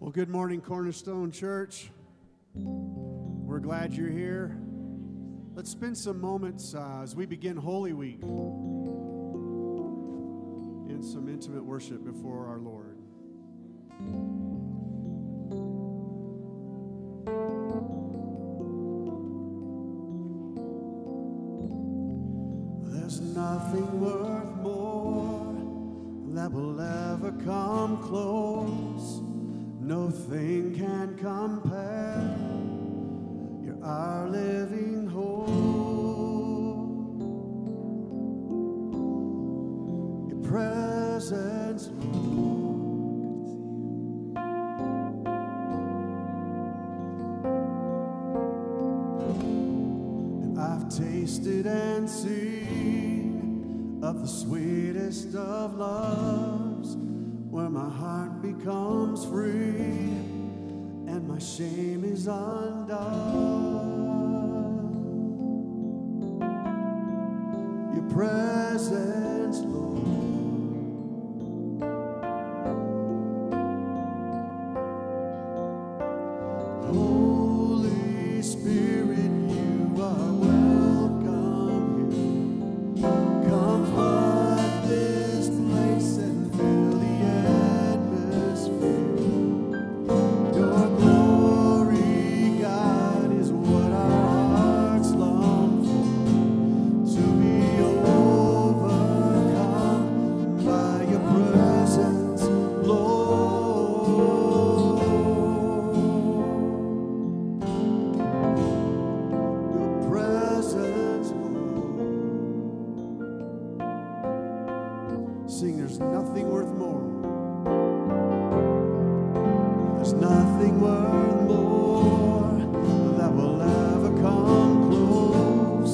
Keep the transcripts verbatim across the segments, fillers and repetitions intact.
Well, good morning, Cornerstone Church. We're glad you're here. Let's spend some moments uh, as we begin Holy Week in some intimate worship before our Lord. There's nothing worth more that will ever come close. Nothing can compare. You're our living hope. Your presence, Lord. And I've tasted and seen of the sweetest of loves, where my heart becomes free and my shame is undone. Your presence, Lord. Holy Spirit, you are welcome here. Come flood this place and fill the your glory, God, is what our hearts long for, to be overcome by your presence, Lord. Your presence, Lord. Sing, there's nothing worth more. There's nothing worth more that will ever come close.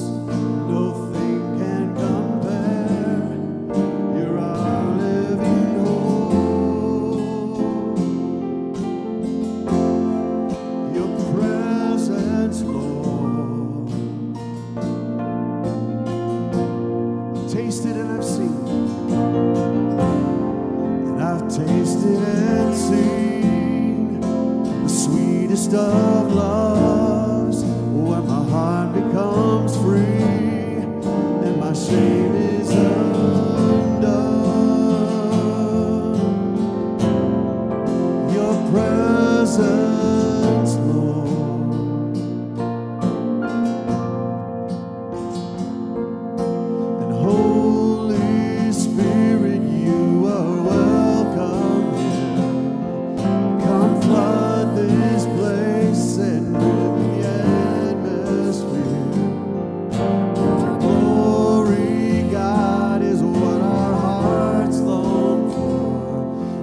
Nothing can compare. You're our living hope. Your presence, Lord. I've tasted and I've seen. And I've tasted and seen sweetest of loves, when my heart becomes free and my shame is undone. Your presence, Lord, and Holy Spirit, you are welcome here. Come flood this place and fill the atmosphere. Your glory, God, is what our hearts long for,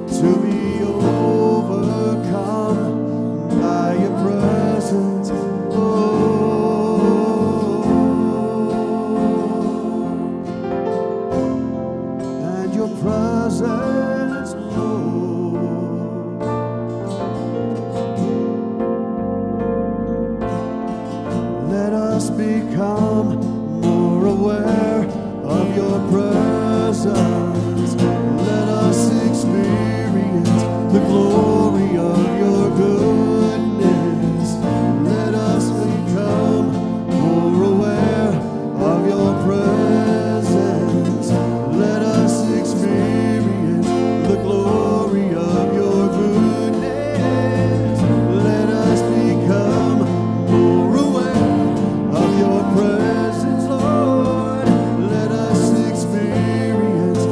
to be overcome by your presence, Lord. And your presence, Lord. Become more aware of your presence. Let us experience the glory of your goodness. Let us become more aware of your presence. Let us experience the glory of your goodness. Let us become more aware of your presence, Lord. Let us experience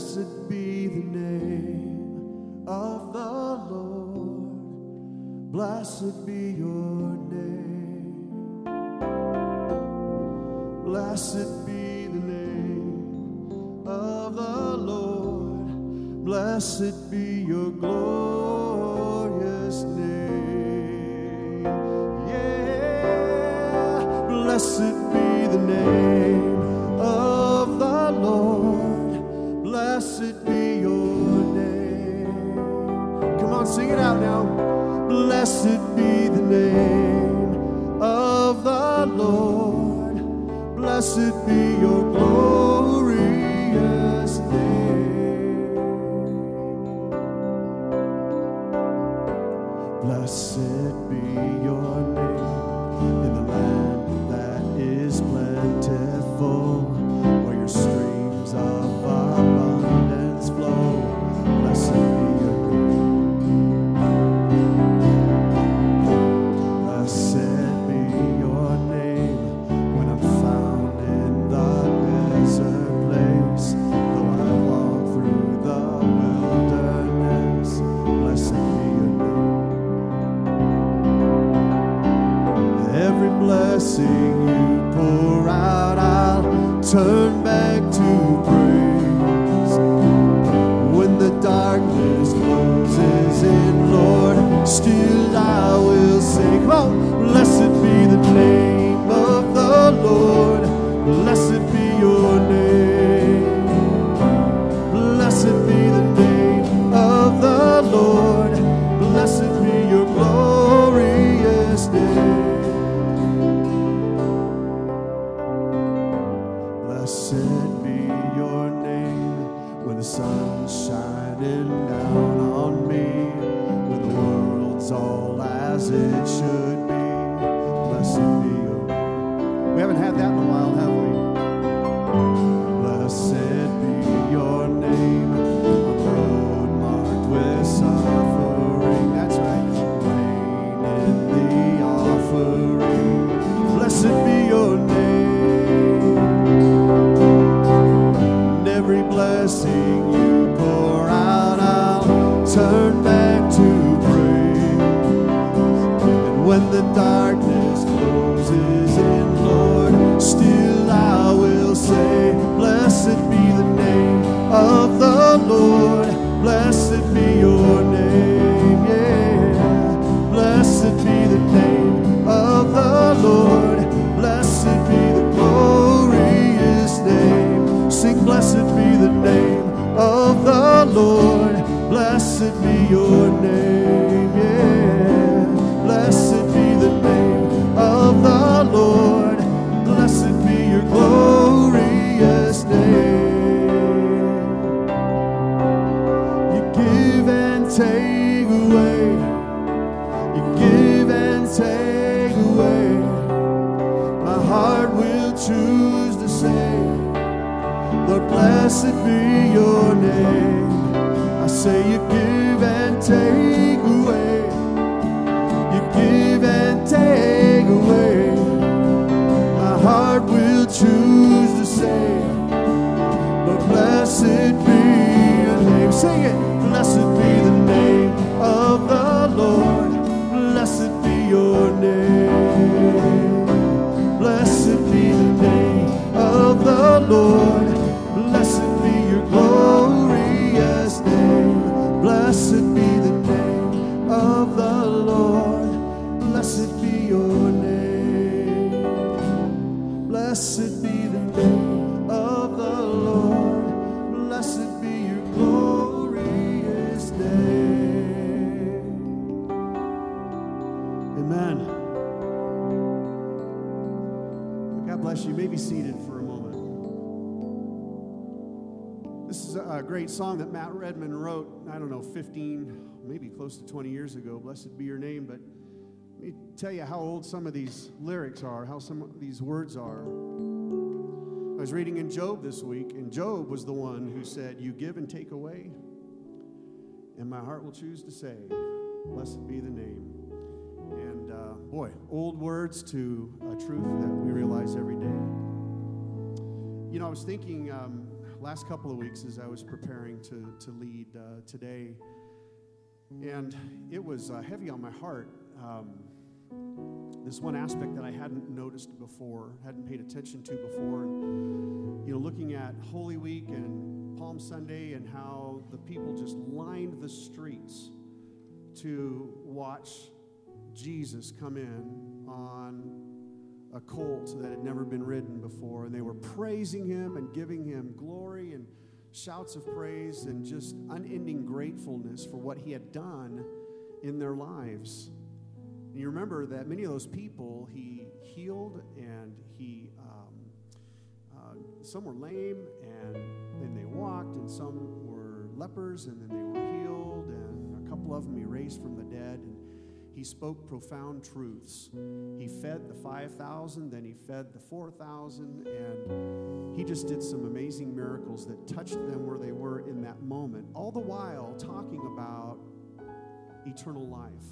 Blessed be the name of the Lord. Blessed be your name. Blessed be the name of the Lord. Blessed be your glorious name. Yeah, blessed be the name of the Lord. Blessed be your name. Come on, sing it out now. Blessed be the name of the Lord. Blessed be your glorious name. Blessed be your name in the land that is plentiful, where your streams of abundance flow. Blessed be your name. Blessed be your name. When I'm found in the desert place, though I walk through the wilderness, blessed be your name. Every blessing you pour out, I'll turn back to praise. Darkness closes in, Lord, still I will sing. Come on. Blessed be the name of the Lord. Blessed be your name. Blessed be the name of the Lord. Blessed be your glorious name. Blessed be your name when the sun shines down on me, when the world's all as it should be. Blessed be your name. We haven't had that in a while, have we? Blessed be your name. A road marked with suffering. That's right. Rain in the offering. Blessed be your name. And every blessing you turn back to praise, and when the darkness closes in, Lord, still I will say, blessed be the name of the Lord, blessed be your name, yeah, blessed be the name of the Lord, blessed be the glorious name, sing blessed be the name of the Lord. Blessed be your name, yeah. Blessed be the name of the Lord. Blessed be your glorious name. You give and take away. You give and take away. My heart will choose to say, Lord, blessed be your name. Say you give and take away, you give and take away, my heart will choose to say, but blessed be your name. Sing it. Blessed be the name of the Lord, blessed be your name, blessed be the name of the Lord, blessed be your glorious name. Blessed be the name of the Lord. Blessed be your name. Blessed be the name of the Lord. Blessed be your glorious name. Amen. God bless you. You may be seated for a moment. This is a great song that Matt Redman wrote. I don't know, fifteen, maybe close to twenty years ago, blessed be your name, but let me tell you how old some of these lyrics are, how some of these words are. I was reading in Job this week, and Job was the one who said, you give and take away, and my heart will choose to say, blessed be the name. And uh, boy, old words to a truth that we realize every day. You know, I was thinking um, last couple of weeks as I was preparing to, to lead uh, today, and it was uh, heavy on my heart. Um, this one aspect that I hadn't noticed before, hadn't paid attention to before, and, you know, looking at Holy Week and Palm Sunday and how the people just lined the streets to watch Jesus come in on a colt that had never been ridden before, and they were praising him and giving him glory and shouts of praise and just unending gratefulness for what he had done in their lives. And you remember that many of those people he healed, and he um, uh, some were lame, and then they walked, and some were lepers, and then they were healed, and a couple of them he raised from the dead. And he spoke profound truths. He fed the five thousand, then he fed the four thousand, and he just did some amazing miracles that touched them where they were in that moment, all the while talking about eternal life.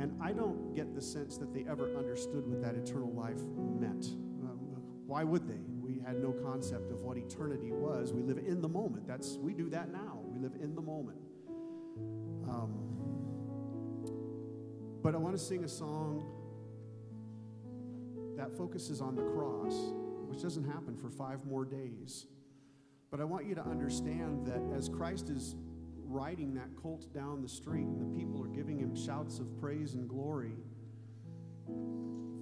And I don't get the sense that they ever understood what that eternal life meant. Um, why would they? We had no concept of what eternity was. We live in the moment. That's we do that now. We live in the moment. Um, But I want to sing a song that focuses on the cross, which doesn't happen for five more days. But I want you to understand that as Christ is riding that colt down the street and the people are giving him shouts of praise and glory,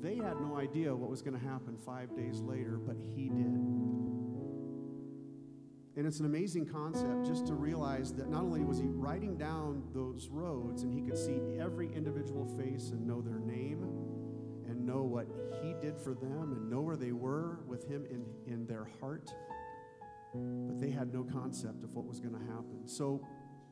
they had no idea what was going to happen five days later, but he did. And it's an amazing concept just to realize that not only was he riding down those roads and he could see every individual face and know their name and know what he did for them and know where they were with him in, in their heart, but they had no concept of what was going to happen. So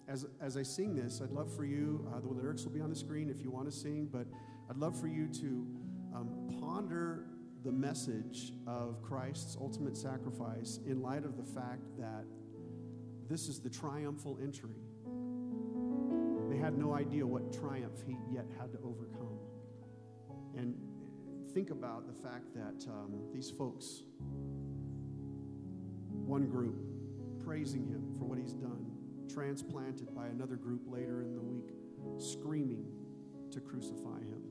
as as I sing this, I'd love for you, uh, the lyrics will be on the screen if you want to sing, but I'd love for you to um, ponder the message of Christ's ultimate sacrifice in light of the fact that this is the triumphal entry. They had no idea what triumph he yet had to overcome. And think about the fact that um, these folks, one group praising him for what he's done, transplanted by another group later in the week, screaming to crucify him,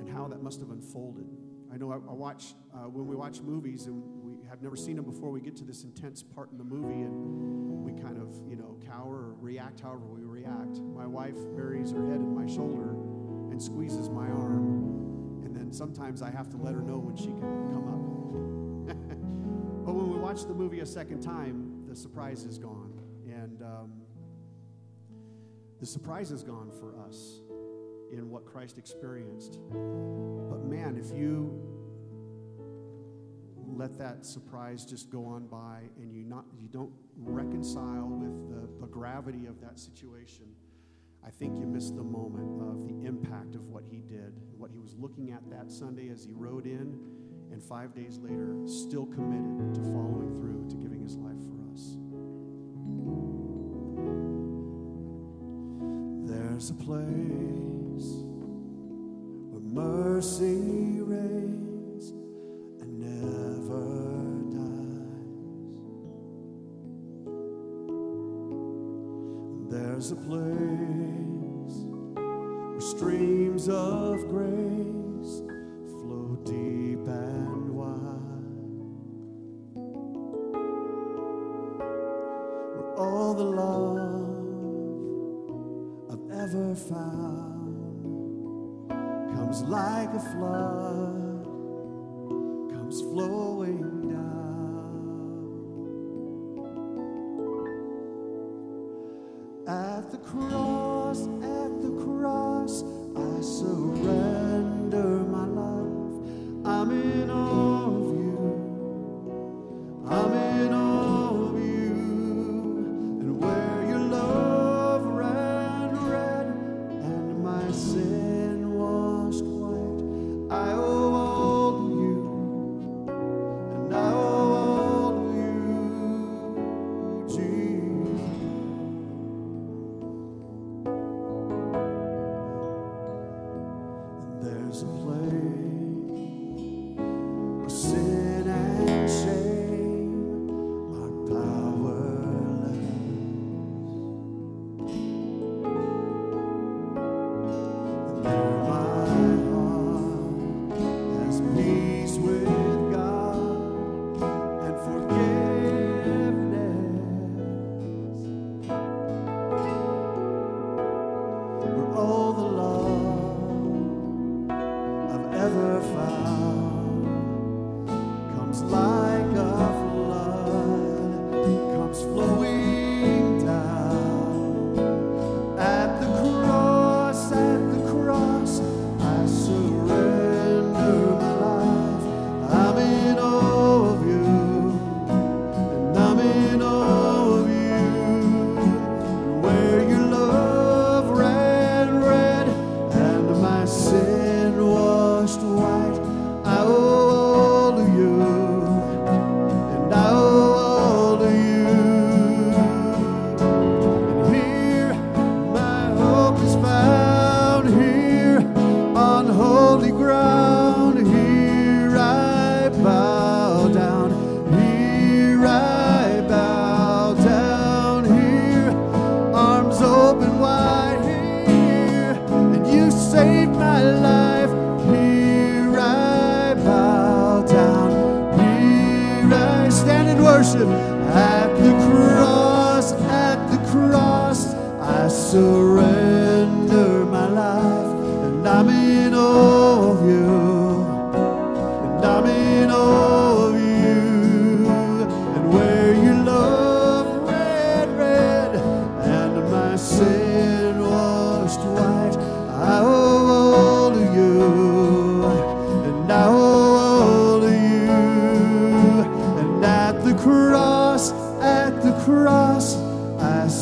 and how that must have unfolded. I know I, I watch, uh, when we watch movies and we have never seen them before, we get to this intense part in the movie and we kind of, you know, cower or react however we react. My wife buries her head in my shoulder and squeezes my arm. And then sometimes I have to let her know when she can come up. But when we watch the movie a second time, the surprise is gone. And um, the surprise is gone for us in what Christ experienced. But man, if you let that surprise just go on by and you not you don't reconcile with the, the gravity of that situation, I think you miss the moment of the impact of what he did, what he was looking at that Sunday as he rode in, and five days later still committed to following through, to giving his life for us. There's a place where mercy reigns and never dies. There's a place where streams of grace flow deep and wide, where all the love I've ever found comes like a flood, comes flowing down. At the cross, at the cross, I surrender my life. I'm in awe of you. I'm in awe of you. And where your love ran red and my sin a place.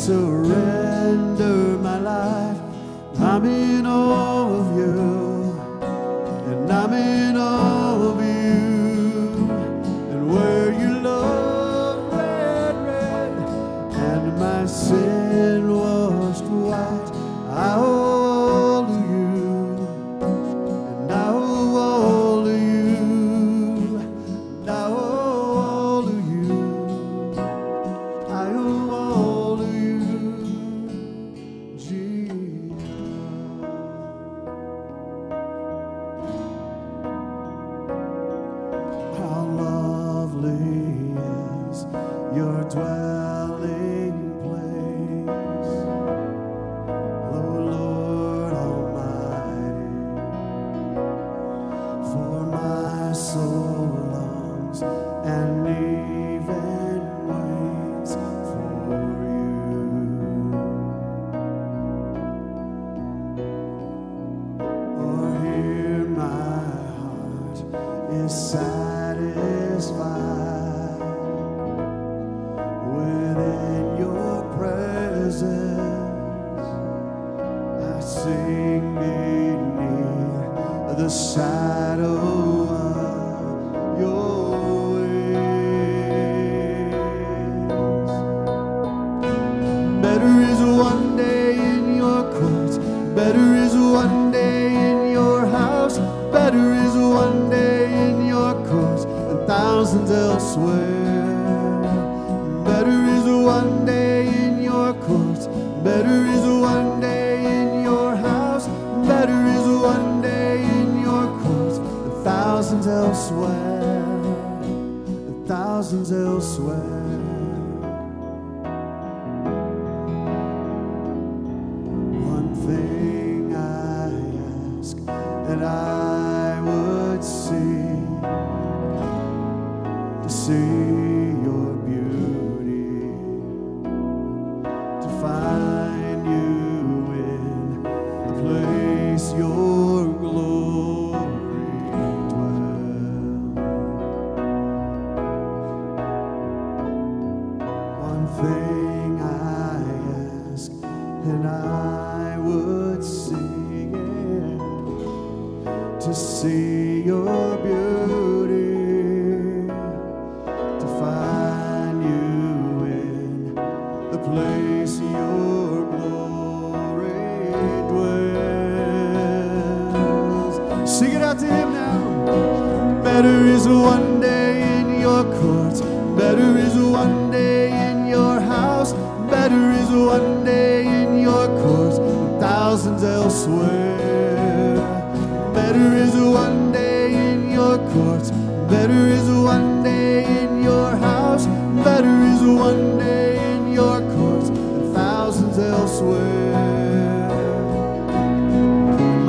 surrender my life. I'm in awe of you, and I'm in awe of you, and where you love red, red, and my sin washed white, I owe all to you, and I owe all to you, and I owe all to you, I owe all to you, Jesus. How lovely is your dwelling place, O Lord Almighty, for my soul longs and even waits for you. Oh, here my heart is satisfied within your presence. I sing beneath the shadow of your wings. Better is one day in your courts. Better is one day in your house. Better is one day in your courts than thousands elsewhere. Better is one day in your courts. Better is one day in your house. Better is one day in your courts than thousands elsewhere. Than thousands elsewhere. One thing I ask that I would see, to see your beauty, to find you in the place your glory dwells. One thing I ask, and I would sing it, to see your beauty, to find you in the place your glory dwells. Sing it out to him now. Better is one day in your courts. Better is one day in your house. Better is one day in your courts than thousands elsewhere. Better is one day in your courts. Better is one day in your house. Better is one day in your courts than thousands elsewhere.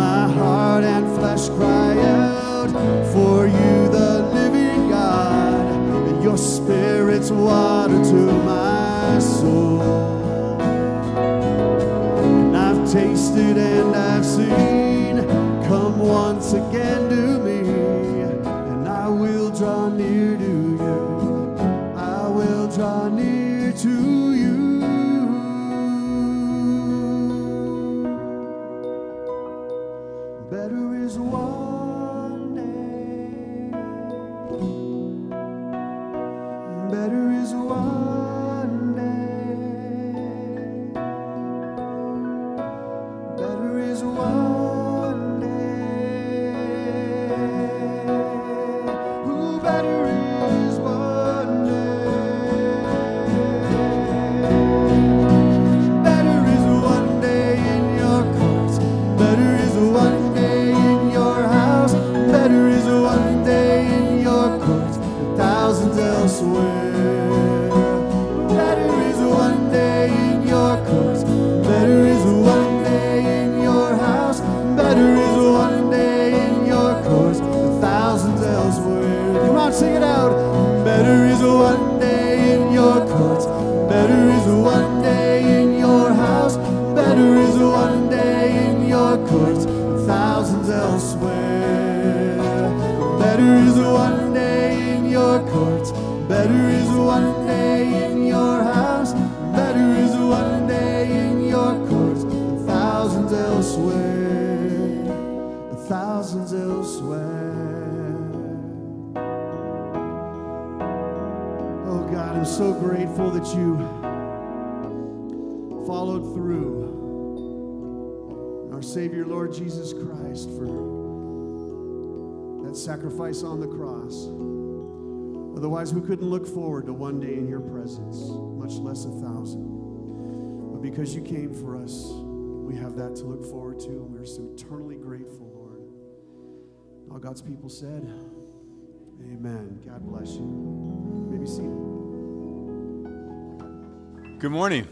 My heart and flesh cry out for you, the living God, and your spirit's water to my soul. And I've tasted and I've seen, come once again to me, and I will draw near to you. I will draw near to you. Better is one day. Better is one day. Better is one day. thousands elsewhere. Oh God, I'm so grateful that you followed through our Savior, Lord Jesus Christ, for that sacrifice on the cross. Otherwise, we couldn't look forward to one day in your presence, much less a thousand. But because you came for us, we have that to look forward to, and we're so eternally grateful, Lord. All God's people said, amen. God bless you. You may be seated. Good morning.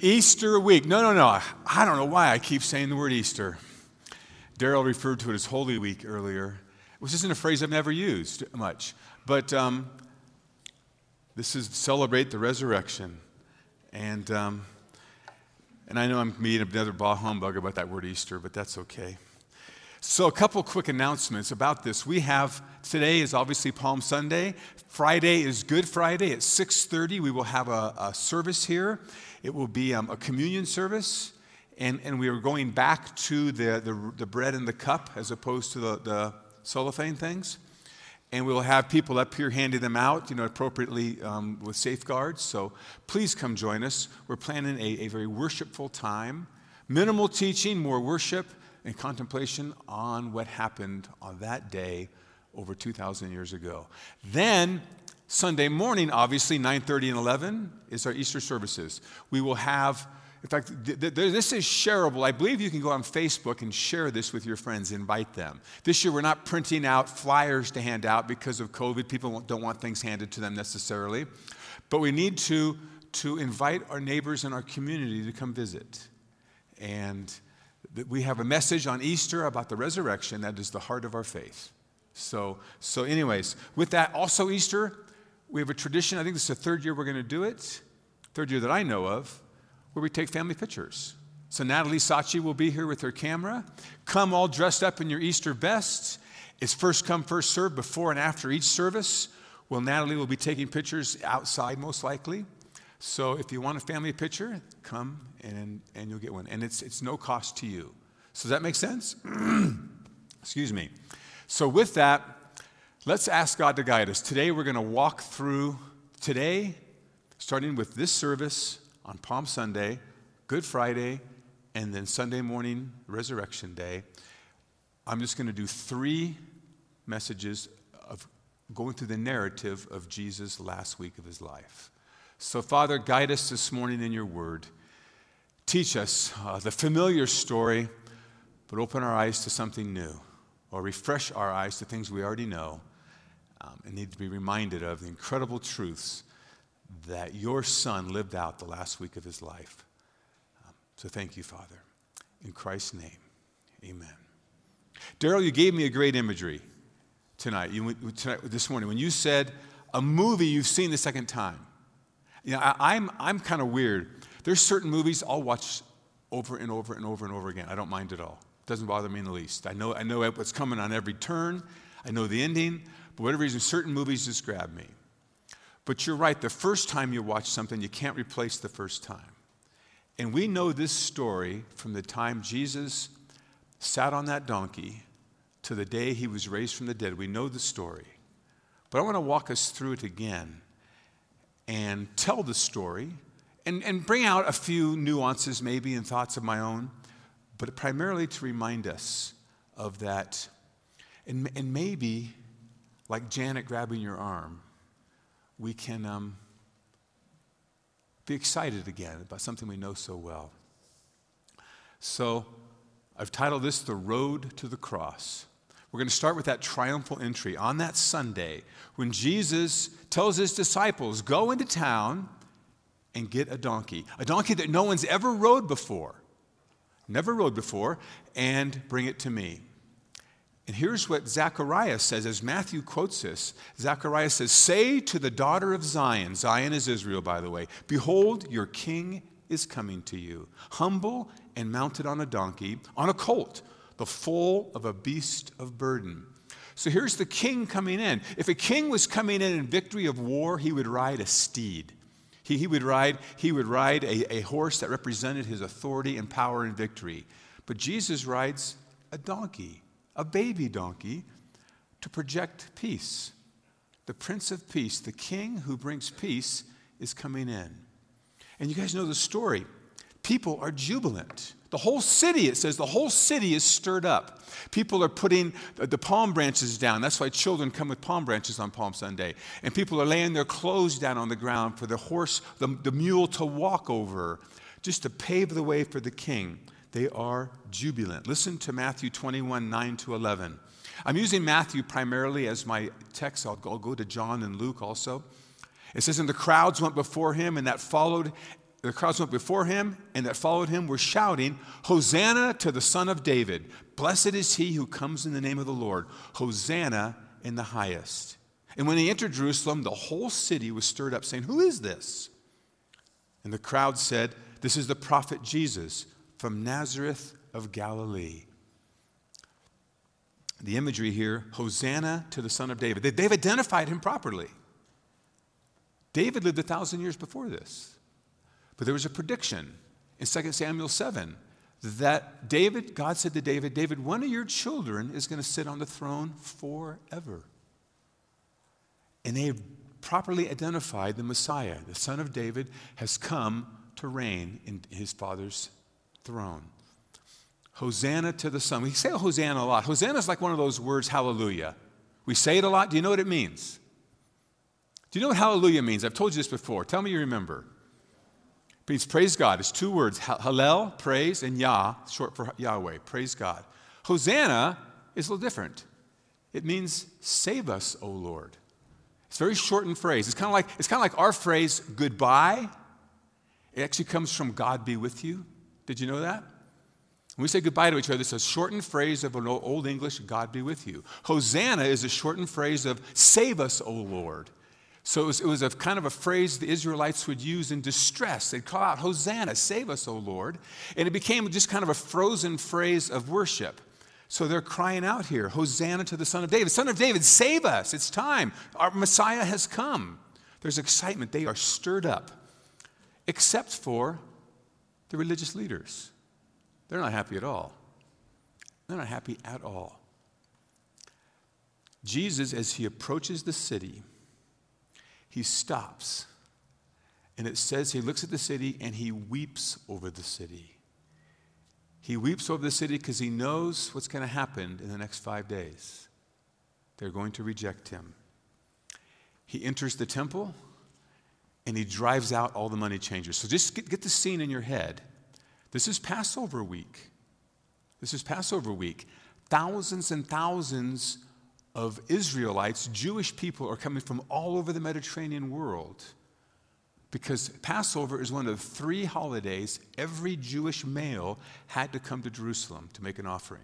Easter week. No, no, no. I don't know why I keep saying the word Easter. Daryl referred to it as Holy Week earlier, which isn't a phrase I've never used much. But um, this is celebrate the resurrection. And... Um, And I know I'm meeting another bah humbug about that word Easter, but that's okay. So a couple quick announcements about this. We have, today is obviously Palm Sunday. Friday is Good Friday at six thirty. We will have a, a service here. It will be um, a communion service. And, and we are going back to the, the, the bread and the cup as opposed to the, the cellophane things. And we'll have people up here handing them out, you know, appropriately um, with safeguards. So please come join us. We're planning a, a very worshipful time. Minimal teaching, more worship, and contemplation on what happened on that day over two thousand years ago. Then Sunday morning, obviously, nine thirty and eleven is our Easter services. We will have, in fact, th- th- this is shareable. I believe you can go on Facebook and share this with your friends, invite them. This year, we're not printing out flyers to hand out because of COVID. People don't want things handed to them necessarily. But we need to, to invite our neighbors and our community to come visit. And th- we have a message on Easter about the resurrection that is the heart of our faith. So, so anyways, with that, also Easter, we have a tradition. I think this is the third year we're going to do it, third year that I know of, where we take family pictures. So Natalie Sachi will be here with her camera. Come all dressed up in your Easter best. It's first come, first served, before and after each service. Well, Natalie will be taking pictures outside most likely. So if you want a family picture, come and, and you'll get one. And it's it's no cost to you. So does that make sense? Excuse me. So with that, let's ask God to guide us. Today we're going to walk through today, starting with this service, on Palm Sunday, Good Friday, and then Sunday morning, Resurrection Day. I'm just going to do three messages of going through the narrative of Jesus' last week of his life. So, Father, guide us this morning in your word. Teach us uh, the familiar story, but open our eyes to something new, or refresh our eyes to things we already know um, and need to be reminded of the incredible truths that your son lived out the last week of his life. Um, so thank you, Father. In Christ's name, amen. Daryl, you gave me a great imagery tonight, you, tonight this morning, when you said a movie you've seen the second time. You know, I, I'm, I'm kind of weird. There's certain movies I'll watch over and over and over and over again. I don't mind at all. It doesn't bother me in the least. I know, I know what's coming on every turn. I know the ending. But for whatever reason, certain movies just grab me. But you're right, the first time you watch something, you can't replace the first time. And we know this story from the time Jesus sat on that donkey to the day he was raised from the dead. We know the story. But I want to walk us through it again and tell the story and, and bring out a few nuances maybe and thoughts of my own, but primarily to remind us of that. And, and maybe, like Janet grabbing your arm, we can um, be excited again about something we know so well. So I've titled this The Road to the Cross. We're going to start with that triumphal entry on that Sunday when Jesus tells his disciples, go into town and get a donkey, a donkey that no one's ever rode before, never rode before, and bring it to me. And here's what Zechariah says as Matthew quotes this. Zechariah says, say to the daughter of Zion, Zion is Israel, by the way, behold, your king is coming to you, humble and mounted on a donkey, on a colt, the foal of a beast of burden. So here's the king coming in. If a king was coming in in victory of war, he would ride a steed. He, he would ride, he would ride a, a horse that represented his authority and power and victory. But Jesus rides a donkey, a baby donkey, to project peace. The Prince of Peace, the King who brings peace, is coming in. And you guys know the story. People are jubilant. The whole city, it says, the whole city is stirred up. People are putting the palm branches down. That's why children come with palm branches on Palm Sunday. And people are laying their clothes down on the ground for the horse, the, the mule to walk over, just to pave the way for the King. They are jubilant. Listen to Matthew twenty-one, nine to eleven. I'm using Matthew primarily as my text. I'll go, I'll go to John and Luke also. It says, and the crowds went before him, and that followed, the crowds went before him, and that followed him were shouting, Hosanna to the Son of David. Blessed is he who comes in the name of the Lord. Hosanna in the highest. And when he entered Jerusalem, the whole city was stirred up, saying, Who is this? And the crowd said, This is the prophet Jesus from Nazareth of Galilee. The imagery here, Hosanna to the Son of David. They've identified him properly. David lived a thousand years before this. But there was a prediction in Second Samuel seven that David, God said to David, David, one of your children is going to sit on the throne forever. And they properly identified the Messiah. The Son of David has come to reign in his Father's throne. Hosanna to the Son. We say Hosanna a lot. Hosanna is like one of those words, hallelujah. We say it a lot. Do you know what it means? Do you know what hallelujah means? I've told you this before. Tell me you remember. It means praise God. It's two words, Hallel, praise, and Yah, short for Yahweh, praise God. Hosanna is a little different. It means save us, O Lord. It's a very shortened phrase. It's kind of like, it's kind of like our phrase, goodbye. It actually comes from God be with you. Did you know that? When we say goodbye to each other, it's a shortened phrase of an old English, God be with you. Hosanna is a shortened phrase of save us, O Lord. So it was, it was a kind of a phrase the Israelites would use in distress. They'd call out, Hosanna, save us, O Lord. And it became just kind of a frozen phrase of worship. So they're crying out here, Hosanna to the Son of David. Son of David, save us. It's time. Our Messiah has come. There's excitement. They are stirred up, except for the religious leaders. They're not happy at all. They're not happy at all. Jesus, as he approaches the city, he stops. And it says he looks at the city and he weeps over the city. He weeps over the city because he knows what's going to happen in the next five days. They're going to reject him. He enters the temple and he drives out all the money changers. So just get, get the scene in your head. This is Passover week. This is Passover week. Thousands and thousands of Israelites, Jewish people, are coming from all over the Mediterranean world because Passover is one of three holidays every Jewish male had to come to Jerusalem to make an offering.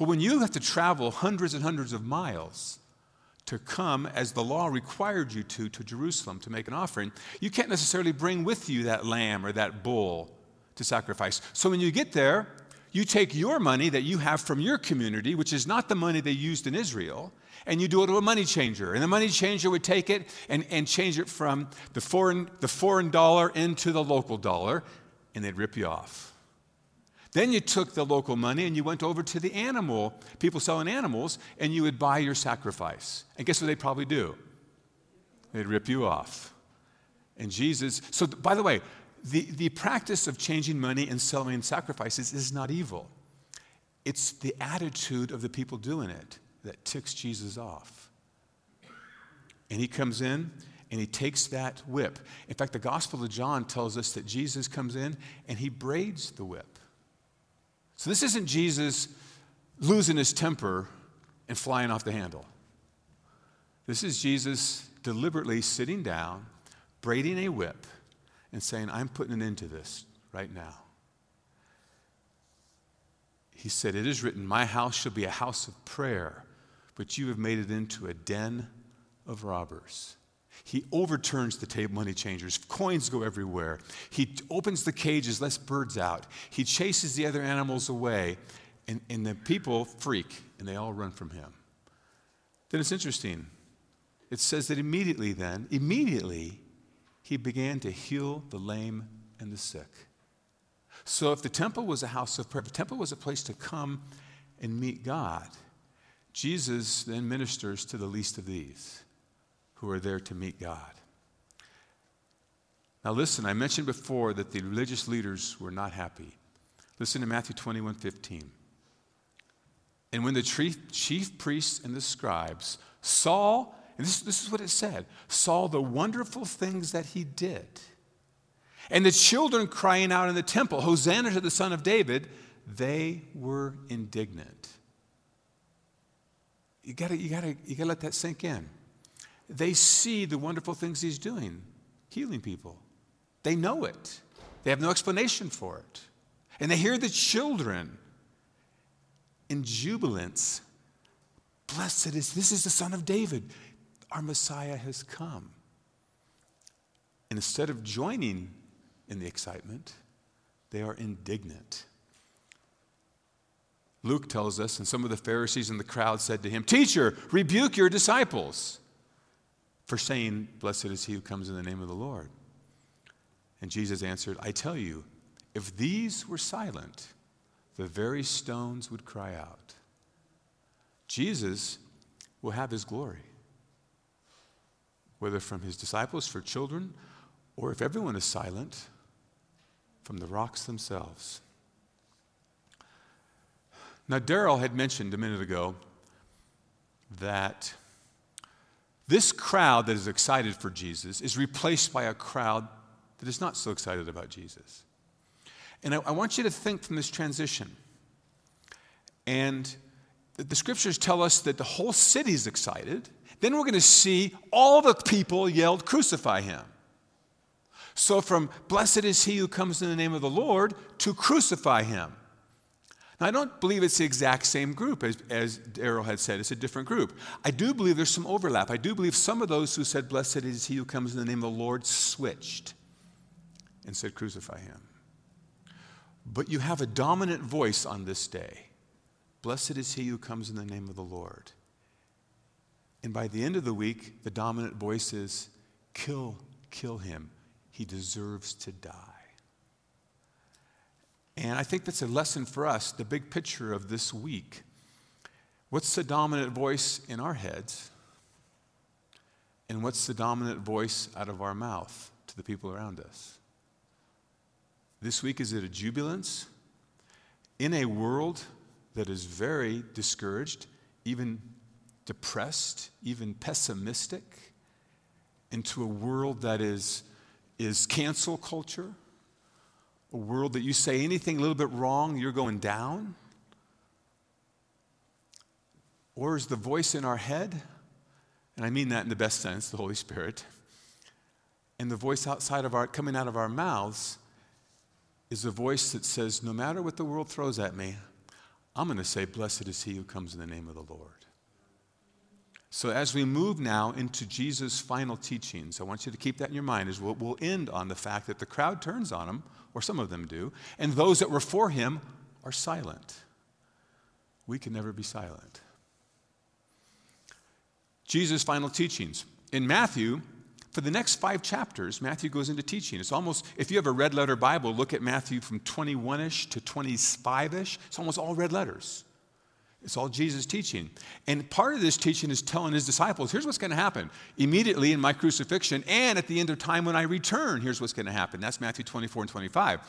Well, when you have to travel hundreds and hundreds of miles to come, as the law required you to, to Jerusalem to make an offering, you can't necessarily bring with you that lamb or that bull to sacrifice. So when you get there, you take your money that you have from your community, which is not the money they used in Israel, and you do it to a money changer. And the money changer would take it and, and change it from the foreign, the foreign dollar into the local dollar, and they'd rip you off. Then you took the local money and you went over to the animal, people selling animals, and you would buy your sacrifice. And guess what they'd probably do? They'd rip you off. And Jesus, so th- by the way, The, the practice of changing money and selling sacrifices is not evil. It's the attitude of the people doing it that ticks Jesus off. And he comes in and he takes that whip. In fact, the Gospel of John tells us that Jesus comes in and he braids the whip. So this isn't Jesus losing his temper and flying off the handle. This is Jesus deliberately sitting down, braiding a whip, and saying, I'm putting an end to this right now. He said, it is written, my house shall be a house of prayer, but you have made it into a den of robbers. He overturns the table money changers. Coins go everywhere. He opens the cages, lets birds out. He chases the other animals away, and, and the people freak, and they all run from him. Then it's interesting. It says that immediately then, immediately, he began to heal the lame and the sick. So if the temple was a house of prayer, the temple was a place to come and meet God, Jesus then ministers to the least of these who are there to meet God. Now listen, I mentioned before that the religious leaders were not happy. Listen to Matthew twenty-one fifteen. And when the chief priests and the scribes saw, and this, this is what it said, saw the wonderful things that he did, and the children crying out in the temple, Hosanna to the Son of David, they were indignant. You gotta, you gotta, you gotta let that sink in. They see the wonderful things he's doing, healing people. They know it. They have no explanation for it. And they hear the children in jubilance. Blessed is, this is the Son of David. Our Messiah has come. And instead of joining in the excitement, they are indignant. Luke tells us, and some of the Pharisees in the crowd said to him, Teacher, rebuke your disciples for saying, Blessed is he who comes in the name of the Lord. And Jesus answered, I tell you, if these were silent, the very stones would cry out. Jesus will have his glory, whether from his disciples, for children, or if everyone is silent, from the rocks themselves. Now, Darryl had mentioned a minute ago that this crowd that is excited for Jesus is replaced by a crowd that is not so excited about Jesus. And I, I want you to think from this transition. And the scriptures tell us that the whole city is excited. Then we're going to see all the people yelled, Crucify him. So from blessed is he who comes in the name of the Lord to crucify him. Now, I don't believe it's the exact same group as, as Darryl had said. It's a different group. I do believe there's some overlap. I do believe some of those who said, Blessed is he who comes in the name of the Lord, switched and said, Crucify him. But you have a dominant voice on this day. Blessed is he who comes in the name of the Lord. And by the end of the week, the dominant voice is, Kill, kill him. He deserves to die. And I think that's a lesson for us, the big picture of this week. What's the dominant voice in our heads? And what's the dominant voice out of our mouth to the people around us? This week, is it a jubilance in a world that is very discouraged, even depressed, even pessimistic, into a world that is, is cancel culture? A world that you say anything a little bit wrong, you're going down? Or is the voice in our head, and I mean that in the best sense, the Holy Spirit, and the voice outside of our, coming out of our mouths is the voice that says, no matter what the world throws at me, I'm going to say, blessed is he who comes in the name of the Lord. So as we move now into Jesus' final teachings, I want you to keep that in your mind, is we'll, we'll end on the fact that the crowd turns on him, or some of them do, and those that were for him are silent. We can never be silent. Jesus' final teachings. In Matthew, for the next five chapters, Matthew goes into teaching. It's almost, if you have a red letter Bible, look at Matthew from twenty-one-ish to twenty-five-ish. It's almost all red letters. It's all Jesus' teaching. And part of this teaching is telling his disciples, here's what's going to happen. Immediately in my crucifixion and at the end of time when I return, here's what's going to happen. That's Matthew twenty-four and twenty-five.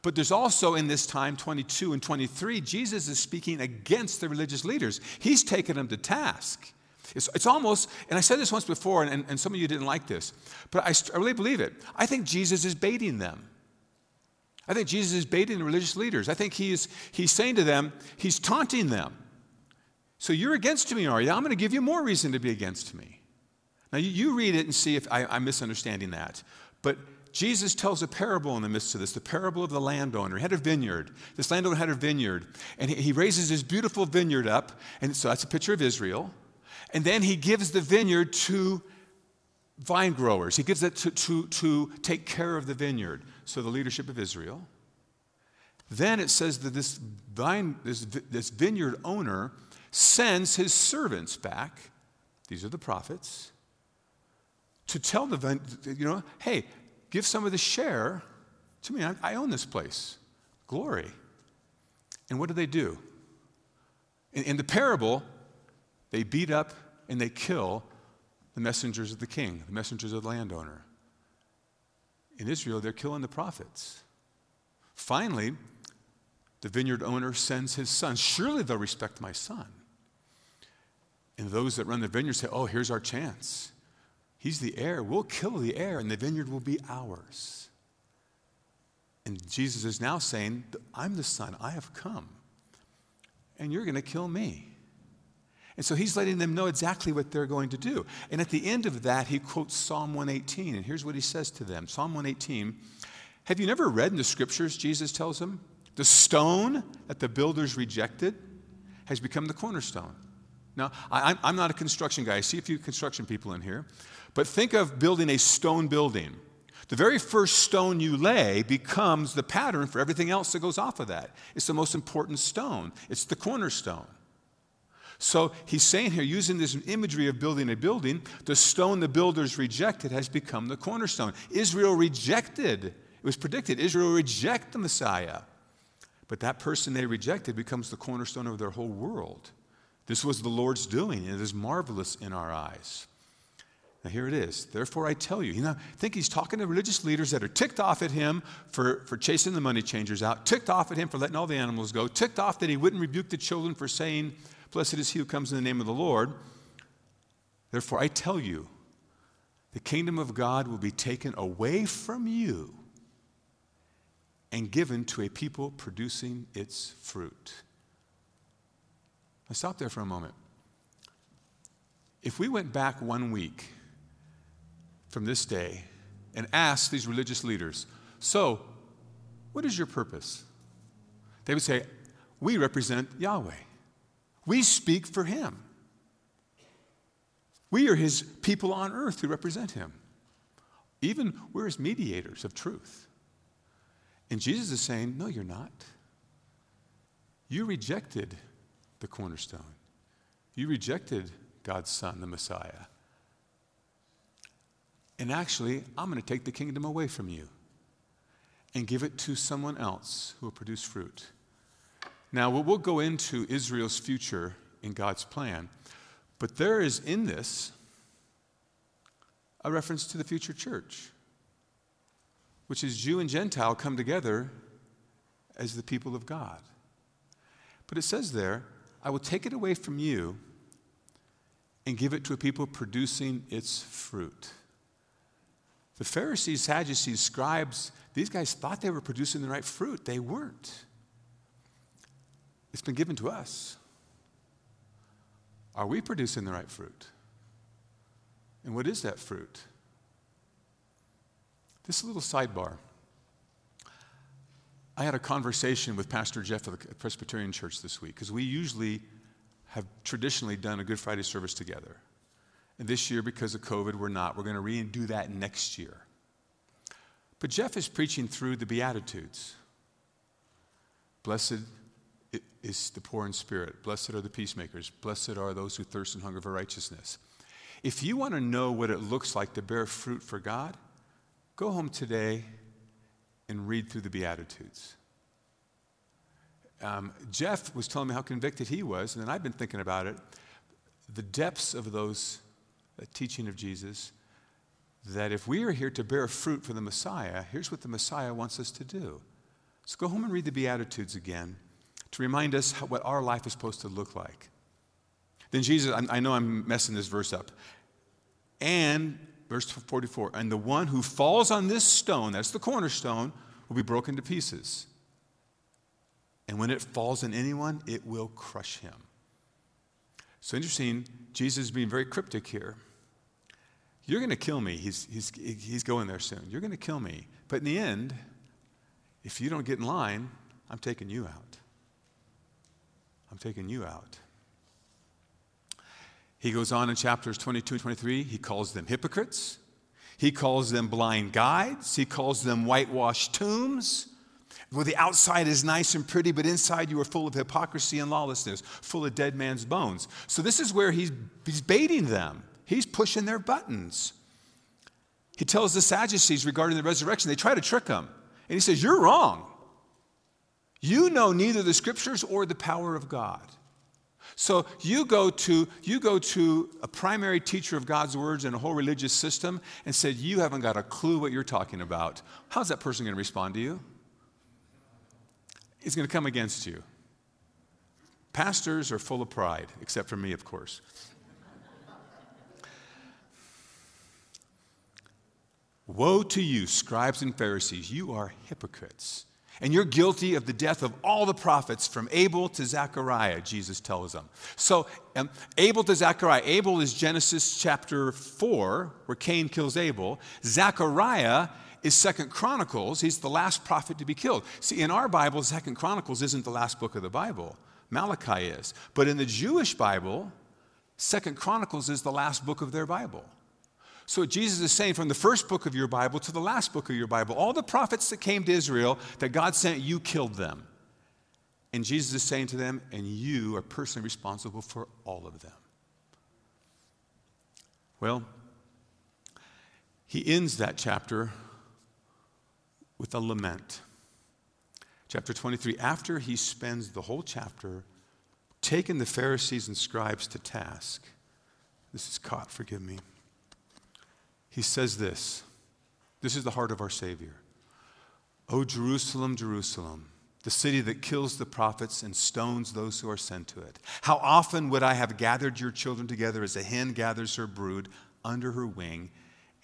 But there's also in this time, twenty-two and twenty-three, Jesus is speaking against the religious leaders. He's taking them to task. It's, it's almost, and I said this once before, and, and some of you didn't like this, but I, I really believe it. I think Jesus is baiting them. I think Jesus is baiting the religious leaders. I think he's, he's saying to them, he's taunting them. So you're against me, are you? I'm going to give you more reason to be against me. Now, you, you read it and see if I, I'm misunderstanding that. But Jesus tells a parable in the midst of this, the parable of the landowner. He had a vineyard. This landowner had a vineyard. And he, he raises his beautiful vineyard up. And so that's a picture of Israel. And then he gives the vineyard to vine growers. He gives it to, to, to take care of the vineyard. So the leadership of Israel. Then it says that this, vine, this, this vineyard owner sends his servants back, these are the prophets, to tell the, you know, hey, give some of the share to me. I, I own this place. glory. And what do they do? In, in the parable, they beat up and they kill the messengers of the king, the messengers of the landowner. In Israel, they're killing the prophets. Finally, the vineyard owner sends his son. Surely they'll respect my son. And those that run the vineyard say, oh, here's our chance. He's the heir. We'll kill the heir, and the vineyard will be ours. And Jesus is now saying, I'm the son. I have come. And you're going to kill me. And so he's letting them know exactly what they're going to do. And at the end of that, he quotes Psalm one eighteen. And here's what he says to them. Psalm one eighteen. Have you never read in the scriptures, Jesus tells them, the stone that the builders rejected has become the cornerstone. Now, I, I'm not a construction guy. I see a few construction people in here. But think of building a stone building. The very first stone you lay becomes the pattern for everything else that goes off of that. It's the most important stone. It's the cornerstone. So he's saying here, using this imagery of building a building, the stone the builders rejected has become the cornerstone. Israel rejected, it was predicted, Israel will reject the Messiah. But that person they rejected becomes the cornerstone of their whole world. This was the Lord's doing, and it is marvelous in our eyes. Now here it is. Therefore I tell you, you know, I think he's talking to religious leaders that are ticked off at him for, for chasing the money changers out, ticked off at him for letting all the animals go, ticked off that he wouldn't rebuke the children for saying, blessed is he who comes in the name of the Lord. Therefore, I tell you, the kingdom of God will be taken away from you and given to a people producing its fruit. Now stop there for a moment. If we went back one week from this day and asked these religious leaders, so, what is your purpose? They would say, we represent Yahweh. We speak for him. We are his people on earth who represent him. Even we're his mediators of truth. And Jesus is saying, no, you're not. You rejected the cornerstone. You rejected God's son, the Messiah. And actually, I'm going to take the kingdom away from you and give it to someone else who will produce fruit. Now, we'll go into Israel's future in God's plan, but there is in this a reference to the future church, which is Jew and Gentile come together as the people of God. But it says there, I will take it away from you and give it to a people producing its fruit. The Pharisees, Sadducees, scribes, these guys thought they were producing the right fruit. They weren't. It's been given to us. Are we producing the right fruit? And what is that fruit? This little sidebar. I had a conversation with Pastor Jeff of the Presbyterian Church this week, because we usually have traditionally done a Good Friday service together. And this year, because of COVID, we're not. We're going to redo that next year. But Jeff is preaching through the Beatitudes. Blessed It is the poor in spirit. Blessed are the peacemakers. Blessed are those who thirst and hunger for righteousness. If you want to know what it looks like to bear fruit for God, go home today and read through the Beatitudes. Um, Jeff was telling me how convicted he was, and then I've been thinking about it. The depths of those uh, teaching of Jesus, that if we are here to bear fruit for the Messiah, here's what the Messiah wants us to do. So go home and read the Beatitudes again, to remind us how, what our life is supposed to look like. Then Jesus, I, I know I'm messing this verse up. And, verse forty-four, and the one who falls on this stone, that's the cornerstone, will be broken to pieces. And when it falls on anyone, it will crush him. So interesting, Jesus is being very cryptic here. You're going to kill me. He's, he's, he's going there soon. You're going to kill me. But in the end, if you don't get in line, I'm taking you out. I'm taking you out. He goes on in chapters twenty-two and twenty-three. He calls them hypocrites. He calls them blind guides. He calls them whitewashed tombs. Well, the outside is nice and pretty, but inside you are full of hypocrisy and lawlessness, full of dead man's bones. So this is where he's, he's baiting them. He's pushing their buttons. He tells the Sadducees regarding the resurrection, they try to trick him. And he says, you're wrong. You know neither the scriptures or the power of God. So you go to, you go to a primary teacher of God's words and a whole religious system and said, you haven't got a clue what you're talking about. How's that person going to respond to you? It's going to come against you. Pastors are full of pride, except for me, of course. Woe to you, scribes and Pharisees, you are hypocrites. And you're guilty of the death of all the prophets from Abel to Zechariah, Jesus tells them. So um, Abel to Zechariah. Abel is Genesis chapter four, where Cain kills Abel. Zechariah is Second Chronicles. He's the last prophet to be killed. See, in our Bible, Second Chronicles isn't the last book of the Bible. Malachi is. But in the Jewish Bible, Second Chronicles is the last book of their Bible. So Jesus is saying from the first book of your Bible to the last book of your Bible, all the prophets that came to Israel that God sent, you killed them. And Jesus is saying to them, and you are personally responsible for all of them. Well, he ends that chapter with a lament. Chapter twenty-three, after he spends the whole chapter taking the Pharisees and scribes to task. This is caught, forgive me. He says this. This is the heart of our Savior. O Jerusalem, Jerusalem, the city that kills the prophets and stones those who are sent to it. How often would I have gathered your children together as a hen gathers her brood under her wing,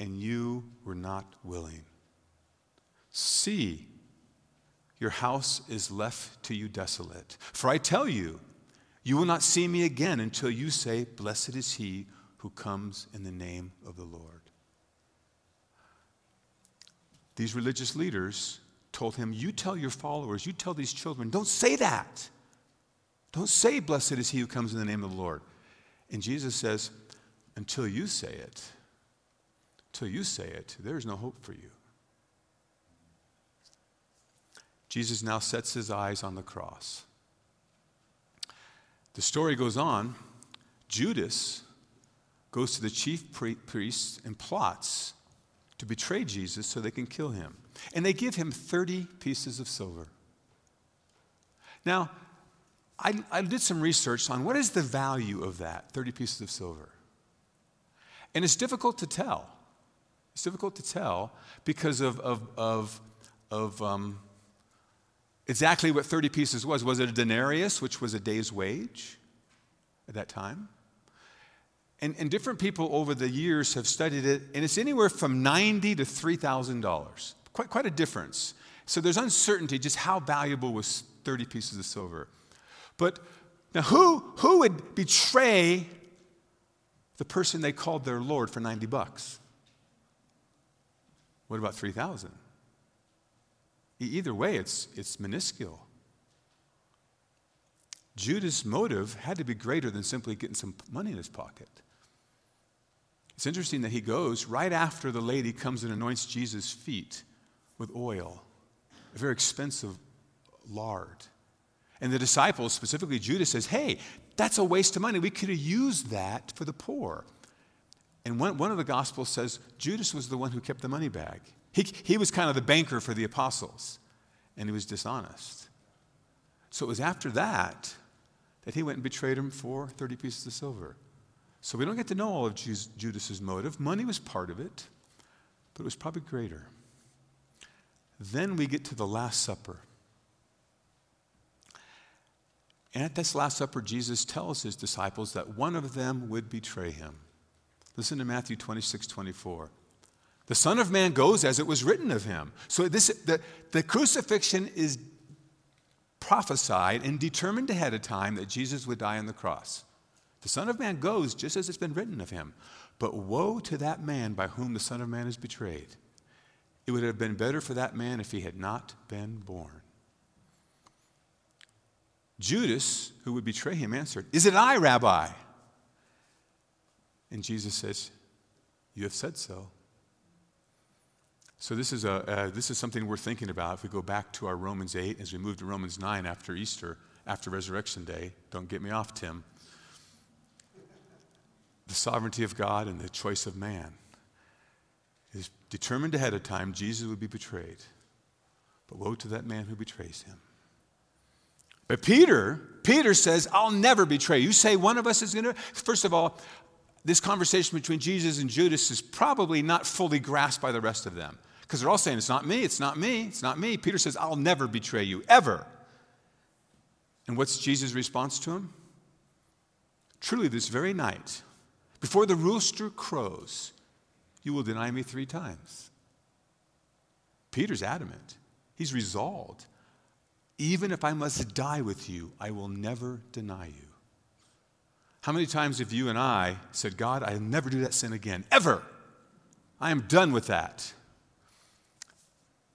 and you were not willing. See, your house is left to you desolate. For I tell you, you will not see me again until you say, blessed is he who comes in the name of the Lord. These religious leaders told him, you tell your followers, you tell these children, don't say that. Don't say, blessed is he who comes in the name of the Lord. And Jesus says, until you say it, until you say it, there is no hope for you. Jesus now sets his eyes on the cross. The story goes on. Judas goes to the chief priests and plots to betray Jesus so they can kill him. And they give him thirty pieces of silver. Now, I, I did some research on what is the value of that, thirty pieces of silver. And it's difficult to tell. It's difficult to tell because of, of, of, of um, exactly what thirty pieces was. Was it a denarius, which was a day's wage at that time? And, and different people over the years have studied it, and it's anywhere from ninety thousand dollars to three thousand dollars. Quite, quite a difference. So there's uncertainty just how valuable was thirty pieces of silver. But now who, who would betray the person they called their Lord for ninety bucks? What about three thousand? Either way, it's, it's minuscule. Judas' motive had to be greater than simply getting some money in his pocket. It's interesting that he goes right after the lady comes and anoints Jesus' feet with oil, a very expensive lard. And the disciples, specifically Judas, says, hey, that's a waste of money. We could have used that for the poor. And one, one of the Gospels says Judas was the one who kept the money bag. He, he was kind of the banker for the apostles, and he was dishonest. So it was after that that he went and betrayed him for thirty pieces of silver. So we don't get to know all of Judas' motive. Money was part of it, but it was probably greater. Then we get to the Last Supper. And at this Last Supper, Jesus tells his disciples that one of them would betray him. Listen to Matthew twenty-six twenty-four. The Son of Man goes as it was written of him. So this the, the crucifixion is prophesied and determined ahead of time that Jesus would die on the cross. The Son of Man goes just as it's been written of him. But woe to that man by whom the Son of Man is betrayed. It would have been better for that man if he had not been born. Judas, who would betray him, answered, is it I, Rabbi? And Jesus says, you have said so. So this is, a, uh, this is something we're thinking about. If we go back to our Romans eight, as we move to Romans nine after Easter, after Resurrection Day, don't get me off, Tim. The sovereignty of God and the choice of man is determined ahead of time. Jesus would be betrayed. But woe to that man who betrays him. But Peter, Peter says, I'll never betray you. You say one of us is going to? First of all, this conversation between Jesus and Judas is probably not fully grasped by the rest of them, because they're all saying, it's not me, it's not me, it's not me. Peter says, I'll never betray you, ever. And what's Jesus' response to him? Truly, this very night, before the rooster crows, you will deny me three times. Peter's adamant. He's resolved. Even if I must die with you, I will never deny you. How many times have you and I said, God, I'll never do that sin again, ever. I am done with that.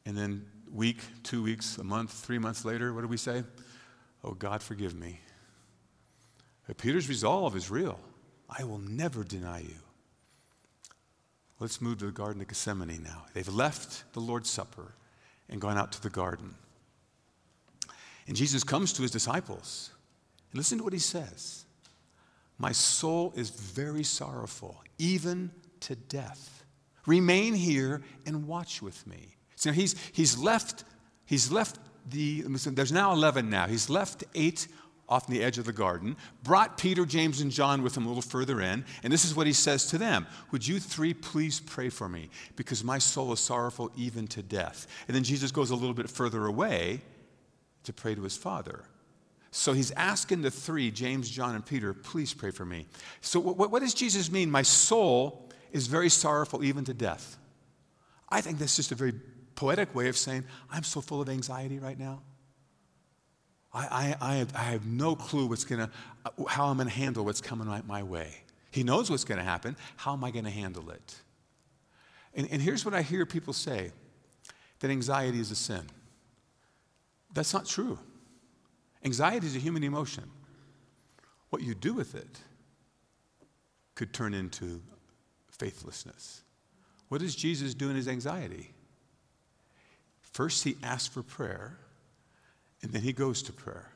And then week, two weeks, a month, three months later, what do we say? Oh, God, forgive me. But Peter's resolve is real. I will never deny you. Let's move to the Garden of Gethsemane now. They've left the Lord's Supper and gone out to the garden. And Jesus comes to his disciples. And listen to what he says. My soul is very sorrowful, even to death. Remain here and watch with me. So he's, he's left, he's left the, there's now eleven now. He's left eight off the edge of the garden, brought Peter, James, and John with him a little further in, and this is what he says to them. Would you three please pray for me, because my soul is sorrowful even to death. And then Jesus goes a little bit further away to pray to his Father. So he's asking the three, James, John, and Peter, please pray for me. So what, what does Jesus mean? My soul is very sorrowful even to death. I think that's just a very poetic way of saying, I'm so full of anxiety right now. I, I, I, have, I have no clue what's gonna, how I'm going to handle what's coming my, my way. He knows what's going to happen. How am I going to handle it? And, and here's what I hear people say, that anxiety is a sin. That's not true. Anxiety is a human emotion. What you do with it could turn into faithlessness. What does Jesus do in his anxiety? First, he asks for prayer, and then he goes to prayer.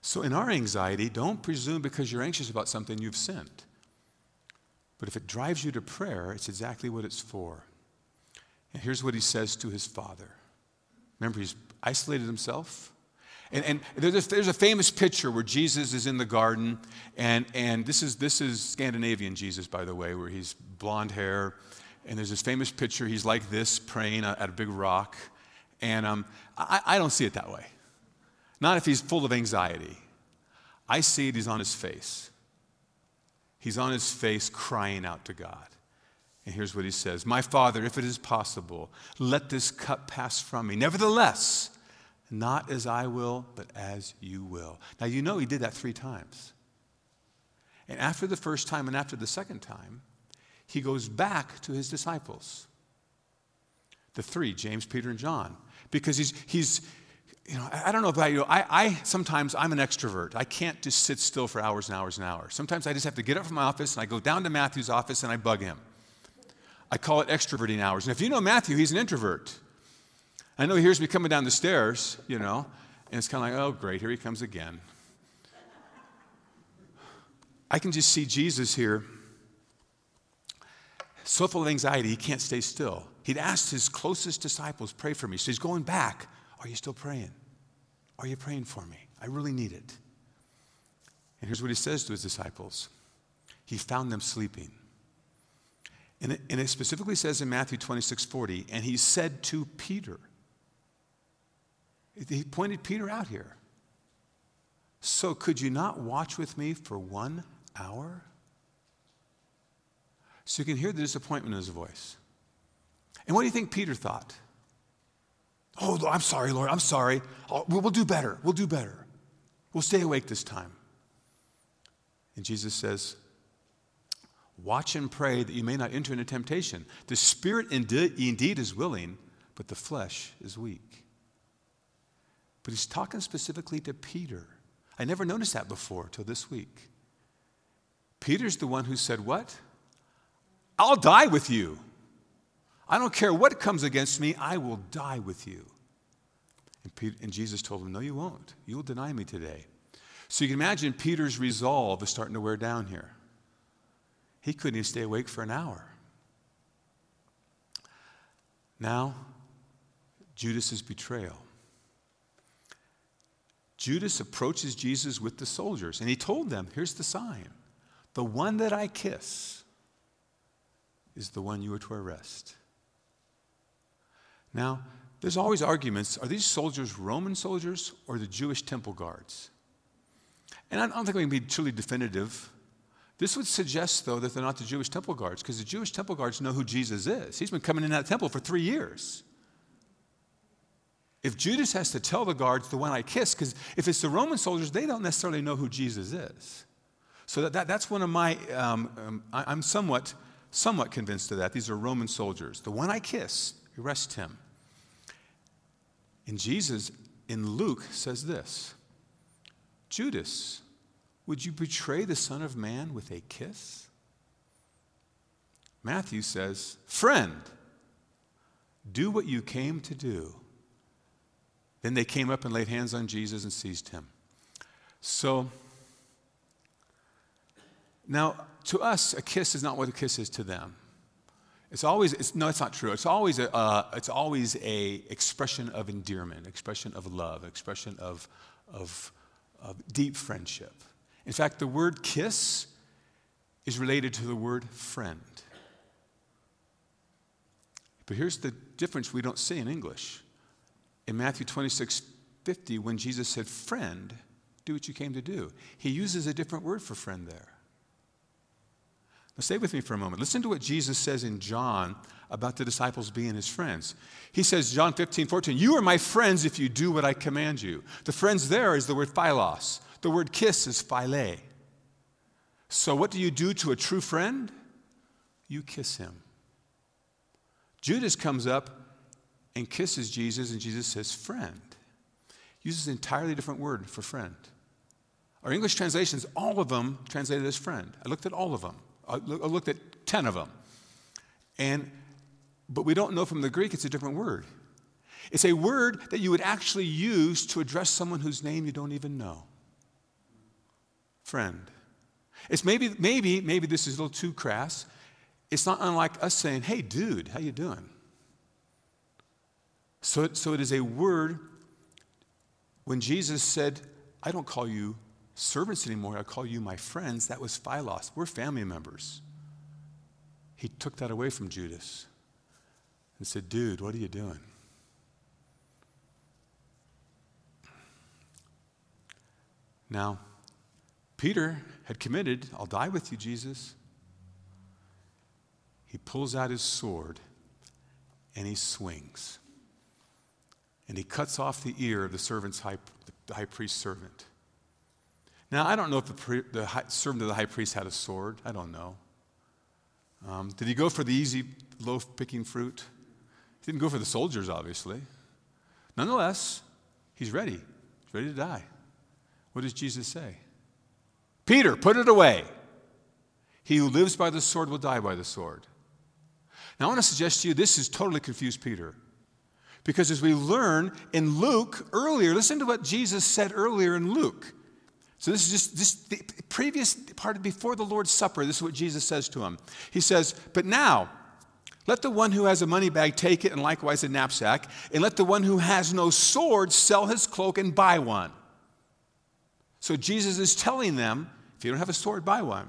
So in our anxiety, don't presume because you're anxious about something you've sinned. But if it drives you to prayer, it's exactly what it's for. And here's what he says to his Father. Remember, he's isolated himself. And, and there's, a, there's a famous picture where Jesus is in the garden, and, and this is this is Scandinavian Jesus, by the way, where he's blonde hair, and there's this famous picture. He's like this, praying at a big rock, and um, I, I don't see it that way. Not if he's full of anxiety. I see it, he's on his face. He's on his face crying out to God. And here's what he says, my Father, if it is possible, let this cup pass from me. Nevertheless, not as I will, but as you will. Now, you know he did that three times. And after the first time and after the second time, he goes back to his disciples, the three, James, Peter, and John, because he's, he's you know, I don't know about you. I, I sometimes, I'm an extrovert. I can't just sit still for hours and hours and hours. Sometimes I just have to get up from my office, and I go down to Matthew's office, and I bug him. I call it extroverting hours. And if you know Matthew, he's an introvert. I know he hears me coming down the stairs, you know, and it's kind of like, oh, great, here he comes again. I can just see Jesus here, so full of anxiety, he can't stay still. He'd asked his closest disciples, pray for me. So he's going back. Are you still praying? Are you praying for me? I really need it. And here's what he says to his disciples. He found them sleeping. And it, and it specifically says in Matthew twenty-six forty, and he said to Peter, he pointed Peter out here. So could you not watch with me for one hour? So you can hear the disappointment in his voice. And what do you think Peter thought? Oh, I'm sorry, Lord, I'm sorry. I'll, we'll do better, we'll do better. We'll stay awake this time. And Jesus says, watch and pray that you may not enter into temptation. The spirit indeed, indeed is willing, but the flesh is weak. But he's talking specifically to Peter. I never noticed that before till this week. Peter's the one who said what? I'll die with you. I don't care what comes against me. I will die with you. And, Peter, and Jesus told him, no, you won't. You will deny me today. So you can imagine Peter's resolve is starting to wear down here. He couldn't even stay awake for an hour. Now, Judas's betrayal. Judas approaches Jesus with the soldiers, and he told them, here's the sign. The one that I kiss is the one you are to arrest. Now, there's always arguments. Are these soldiers Roman soldiers or the Jewish temple guards? And I don't think we can be truly definitive. This would suggest, though, that they're not the Jewish temple guards, because the Jewish temple guards know who Jesus is. He's been coming in that temple for three years. If Judas has to tell the guards, the one I kiss, because if it's the Roman soldiers, they don't necessarily know who Jesus is. So that, that, that's one of my, um, um, I, I'm somewhat, somewhat convinced of that. These are Roman soldiers. The one I kiss, arrest him. And Jesus, in Luke, says this, Judas, would you betray the Son of Man with a kiss? Matthew says, friend, do what you came to do. Then they came up and laid hands on Jesus and seized him. So, now, to us, a kiss is not what a kiss is to them. It's always, it's, no, it's not true. It's always a, uh, it's always a expression of endearment, expression of love, expression of, of, of deep friendship. In fact, the word kiss is related to the word friend. But here's the difference we don't see in English. In Matthew twenty-six fifty, when Jesus said, friend, do what you came to do, he uses a different word for friend there. Now stay with me for a moment. Listen to what Jesus says in John about the disciples being his friends. He says, John fifteen fourteen, you are my friends if you do what I command you. The friends there is the word philos. The word kiss is phile. So what do you do to a true friend? You kiss him. Judas comes up and kisses Jesus, and Jesus says, friend. Uses an entirely different word for friend. Our English translations, all of them translated as friend. I looked at all of them. I looked at ten of them. And, but we don't know from the Greek, it's a different word. It's a word that you would actually use to address someone whose name you don't even know. Friend. It's maybe, maybe, maybe this is a little too crass. It's not unlike us saying, hey, dude, how you doing? So, so it is a word. When Jesus said, I don't call you servants anymore, I call you my friends, that was philos. We're family members. He took that away from Judas and said, dude, what are you doing? Now, Peter had committed, I'll die with you, Jesus. He pulls out his sword and he swings. And he cuts off the ear of the servant's high, the high priest's servant. Now, I don't know if the, pre, the high, servant of the high priest had a sword. I don't know. Um, did he go for the easy loaf-picking fruit? He didn't go for the soldiers, obviously. Nonetheless, he's ready. He's ready to die. What does Jesus say? Peter, put it away. He who lives by the sword will die by the sword. Now, I want to suggest to you this has totally confused Peter. Because as we learn in Luke earlier, listen to what Jesus said earlier in Luke. So this is just, just the previous part before the Lord's Supper. This is what Jesus says to him. He says, but now, let the one who has a money bag take it and likewise a knapsack, and let the one who has no sword sell his cloak and buy one. So Jesus is telling them, if you don't have a sword, buy one.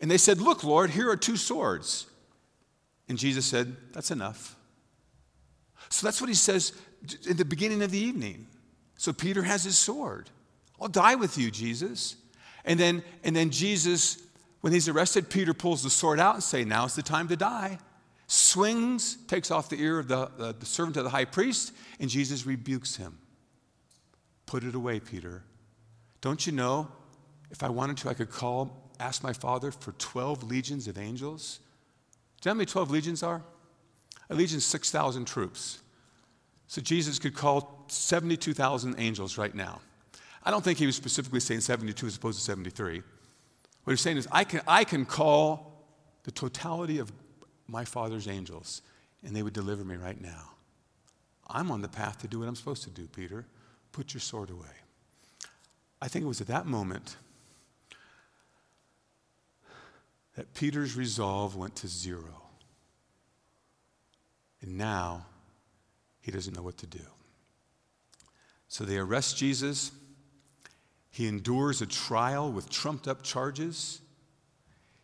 And they said, look, Lord, here are two swords. And Jesus said, that's enough. So that's what he says at the beginning of the evening. So Peter has his sword. I'll die with you, Jesus. And then, and then Jesus, when he's arrested, Peter pulls the sword out and says, now it's the time to die. Swings, takes off the ear of the, uh, the servant of the high priest, and Jesus rebukes him. Put it away, Peter. Don't you know, if I wanted to, I could call, ask my Father for twelve legions of angels? Do you know how many twelve legions are? A legion is six thousand troops. So Jesus could call seventy-two thousand angels right now. I don't think he was specifically saying seventy-two as opposed to seventy-three. What he's saying is, I can, I can call the totality of my Father's angels, and they would deliver me right now. I'm on the path to do what I'm supposed to do, Peter. Put your sword away. I think it was at that moment that Peter's resolve went to zero. And now, he doesn't know what to do. So they arrest Jesus, He endures a trial with trumped-up charges.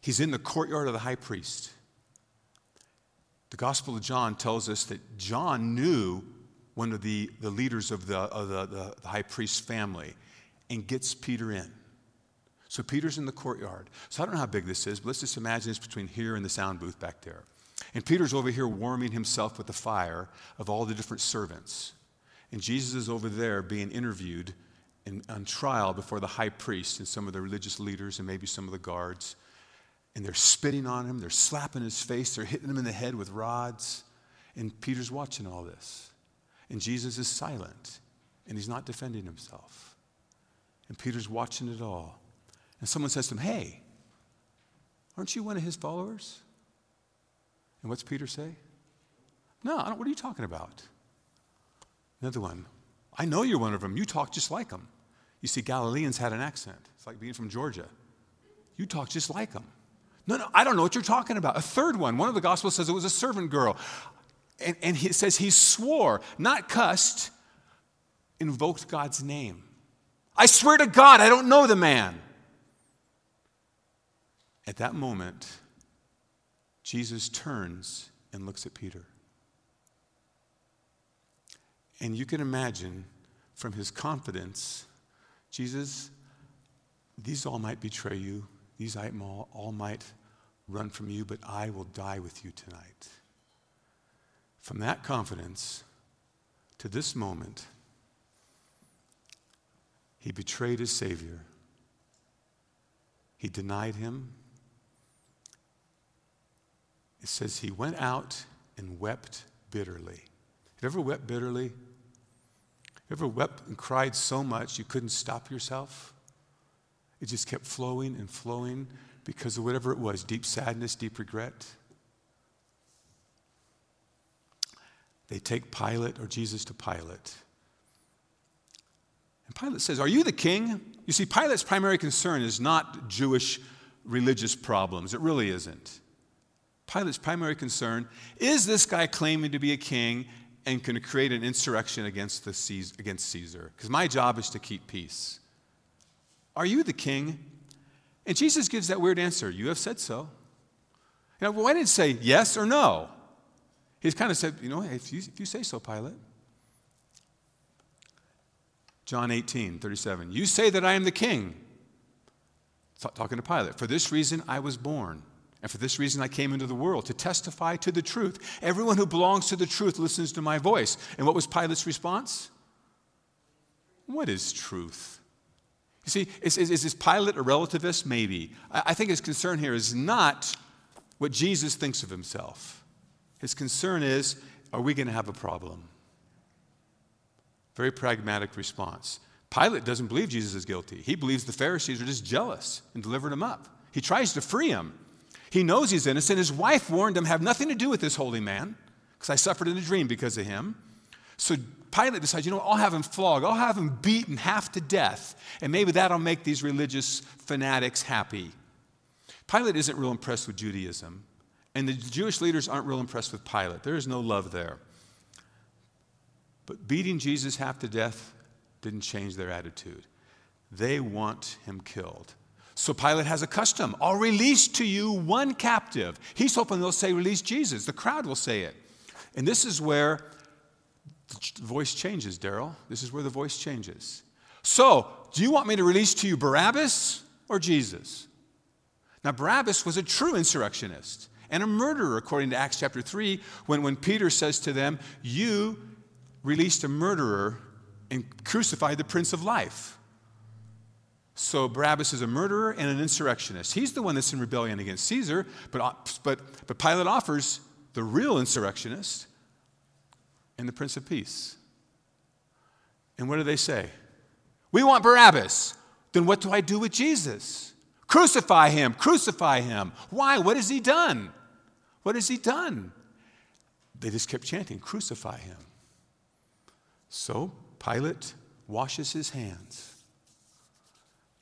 He's in the courtyard of the high priest. The Gospel of John tells us that John knew one of the, the leaders of, the, of the, the, the high priest's family and gets Peter in. So Peter's in the courtyard. So I don't know how big this is, but let's just imagine it's between here and the sound booth back there. And Peter's over here warming himself with the fire of all the different servants. And Jesus is over there being interviewed and on trial before the high priest and some of the religious leaders and maybe some of the guards. And they're spitting on him. They're slapping his face. They're hitting him in the head with rods. And Peter's watching all this. And Jesus is silent. And he's not defending himself. And Peter's watching it all. And someone says to him, "Hey, aren't you one of his followers?" And what's Peter say? "No, I don't, what are you talking about?" Another one, "I know you're one of them. You talk just like them." You see, Galileans had an accent. It's like being from Georgia. "You talk just like them." "No, no, I don't know what you're talking about." A third one, one of the Gospels says it was a servant girl. And, and he says he swore, not cussed, invoked God's name. "I swear to God, I don't know the man." At that moment, Jesus turns and looks at Peter. And you can imagine from his confidence, "Jesus, these all might betray you. These all might run from you, but I will die with you tonight." From that confidence to this moment, he betrayed his Savior. He denied him. It says he went out and wept bitterly. Have you ever wept bitterly? Ever wept and cried so much you couldn't stop yourself? It just kept flowing and flowing because of whatever it was, deep sadness, deep regret. They take Pilate or Jesus to Pilate. And Pilate says, "Are you the king?" You see, Pilate's primary concern is not Jewish religious problems. It really isn't. Pilate's primary concern is this guy claiming to be a king and can create an insurrection against the Caesar, against Caesar. Because my job is to keep peace. "Are you the king?" And Jesus gives that weird answer, "You have said so." Now, why didn't he say yes or no? He's kind of said, you know, if you, if you say so, Pilate. John eighteen, thirty-seven, "You say that I am the king." Talking to Pilate. "For this reason I was born, and for this reason I came into the world, to testify to the truth. Everyone who belongs to the truth listens to my voice." And what was Pilate's response? What is truth? You see, is, is, is this Pilate a relativist? Maybe. I, I think his concern here is not what Jesus thinks of himself. His concern is, are we going to have a problem? Very pragmatic response. Pilate doesn't believe Jesus is guilty. He believes the Pharisees are just jealous and delivered him up. He tries to free him. He knows he's innocent. His wife warned him, "Have nothing to do with this holy man, because I suffered in a dream because of him." So Pilate decides, you know, I'll have him flogged. I'll have him beaten half to death. And maybe that'll make these religious fanatics happy. Pilate isn't real impressed with Judaism. And the Jewish leaders aren't real impressed with Pilate. There is no love there. But beating Jesus half to death didn't change their attitude. They want him killed. So Pilate has a custom. "I'll release to you one captive." He's hoping they'll say, "Release Jesus." The crowd will say it. And this is where the voice changes, Daryl. This is where the voice changes. "So, do you want me to release to you Barabbas or Jesus?" Now, Barabbas was a true insurrectionist and a murderer, according to Acts chapter three, when, when Peter says to them, "You released a murderer and crucified the Prince of Life." So, Barabbas is a murderer and an insurrectionist. He's the one that's in rebellion against Caesar, but, but, but Pilate offers the real insurrectionist and the Prince of Peace. And what do they say? "We want Barabbas." "Then what do I do with Jesus?" "Crucify him, crucify him." Why? What has he done? What has he done? They just kept chanting, "Crucify him." So Pilate washes his hands